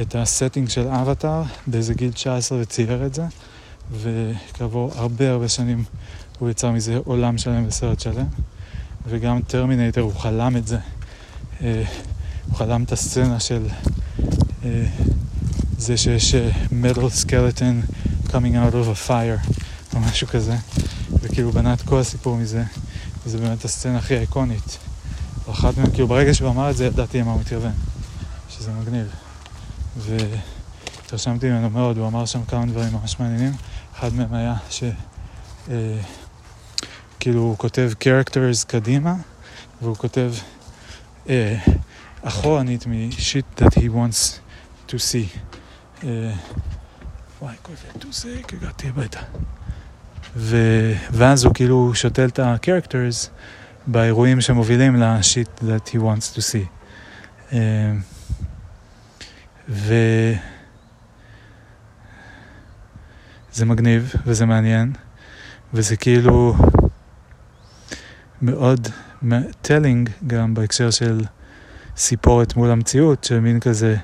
את הסטינג של אבטאר באיזה גיל 19 וצייר את זה. וכעבור הרבה שנים הוא יצר מזה עולם שלם וסרט שלם. וגם טרמינטור, הוא חלם את זה. הוא חלם את הסצנה של זה שיש metal skeleton coming out of a fire או משהו כזה, וכאילו בנה את כל הסיפור מזה, וזה באמת הסצנה הכי איקונית. ואחת מהם, כאילו ברגע שבאמר את זה ידעתי מה הוא מתכוון, שזה מגניב, והתרשמתי ממנו מאוד. הוא אמר שם כמה דברים ממש מעניינים. אחד מהם היה ש... כאילו הוא כותב characters קדימה, והוא כותב אחורנית מ-shit that he wants to see. וואי, כותב to see, הגעתי הביתה. ואז הוא כאילו שותל את ה-characters באירועים שמובילים ל-shit that he wants to see. וזה מגניב, וזה מעניין, וזה כאילו... מאוד telling גם בהקשר של סיפורת מול המציאות, שמין כזה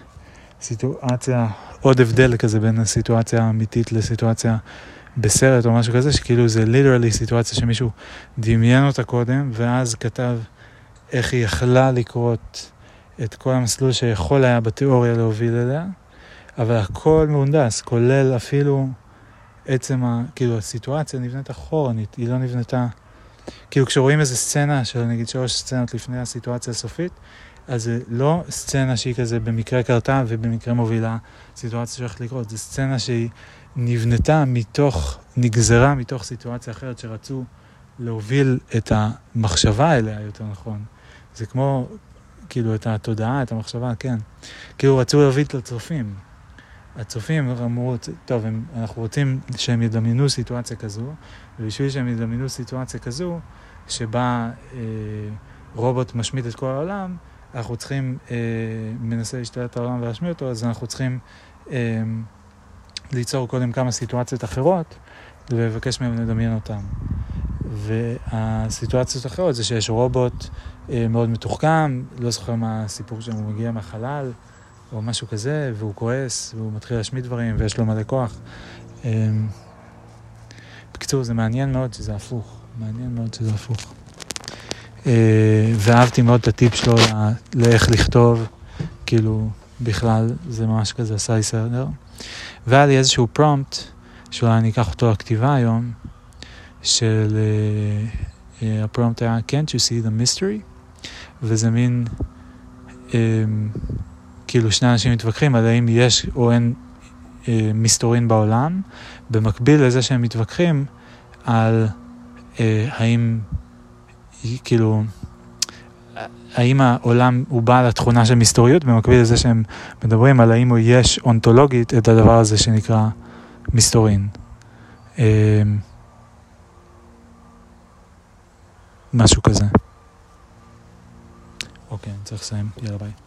סיטואציה, עוד הבדל כזה בין הסיטואציה האמיתית לסיטואציה בסרט או משהו כזה, שכאילו זה literally סיטואציה שמישהו דמיין אותה קודם, ואז כתב איך היא יכלה לקרות את כל המסלול שיכול היה בתיאוריה להוביל אליה, אבל הכל מהונדס, כולל אפילו עצם כאילו הסיטואציה נבנתה אחורנית, היא לא נבנתה כאילו כשרואים איזה סצנה של נגיד 3 סצנות לפני הסיטואציה הסופית, אז זה לא סצנה שהיא כזה במקרה קרתה ובמקרה מובילה סיטואציה שהולכת לקרות, זה סצנה שהיא נבנתה מתוך, נגזרה מתוך סיטואציה אחרת שרצו להוביל את המחשבה אליה, יותר נכון. זה כמו כאילו את התודעה, את המחשבה, כן. כאילו רצו להוביל את הצופים. הצופים אמרו, טוב, אנחנו רוצים שהם ידמיינו סיטואציה כזו, ובשביל שהם ידמיינו סיטואציה כזו, שבה רובוט משמיט את כל העולם, אנחנו צריכים, מנסה להשתלט את העולם ולהשמיע אותו, אז אנחנו צריכים ליצור קודם כמה סיטואציות אחרות, ולבקש מהם לדמיין אותם. והסיטואציות האחרות זה שיש רובוט מאוד מתוחכם, לא זוכר מה הסיפור שם, הוא מגיע מהחלל, או משהו כזה, והוא כועס, והוא מתחיל להשמיד דברים, ויש לו מלא כוח. בקיצור, זה מעניין מאוד שזה הפוך. מעניין מאוד שזה הפוך. ואהבתי מאוד את הטיפ שלו לאיך לכתוב, כאילו, בכלל, זה ממש כזה, עשה לי סדר. והיה לי איזשהו פרומפט, שאולי אני אקח אותו לכתיבה היום, של... הפרומפט היה, Can't you see the mystery? וזה מין... כאילו שני אנשים מתווכחים על האם יש או אין מסתורין בעולם, במקביל לזה שהם מתווכחים על האם, כאילו, האם העולם הוא בעל התכונה של מסתוריות, במקביל לזה שהם מדברים על האם יש אונתולוגית את הדבר הזה שנקרא מסתורין. משהו כזה. אוקיי, אני צריך לסיים. יאללה ביי.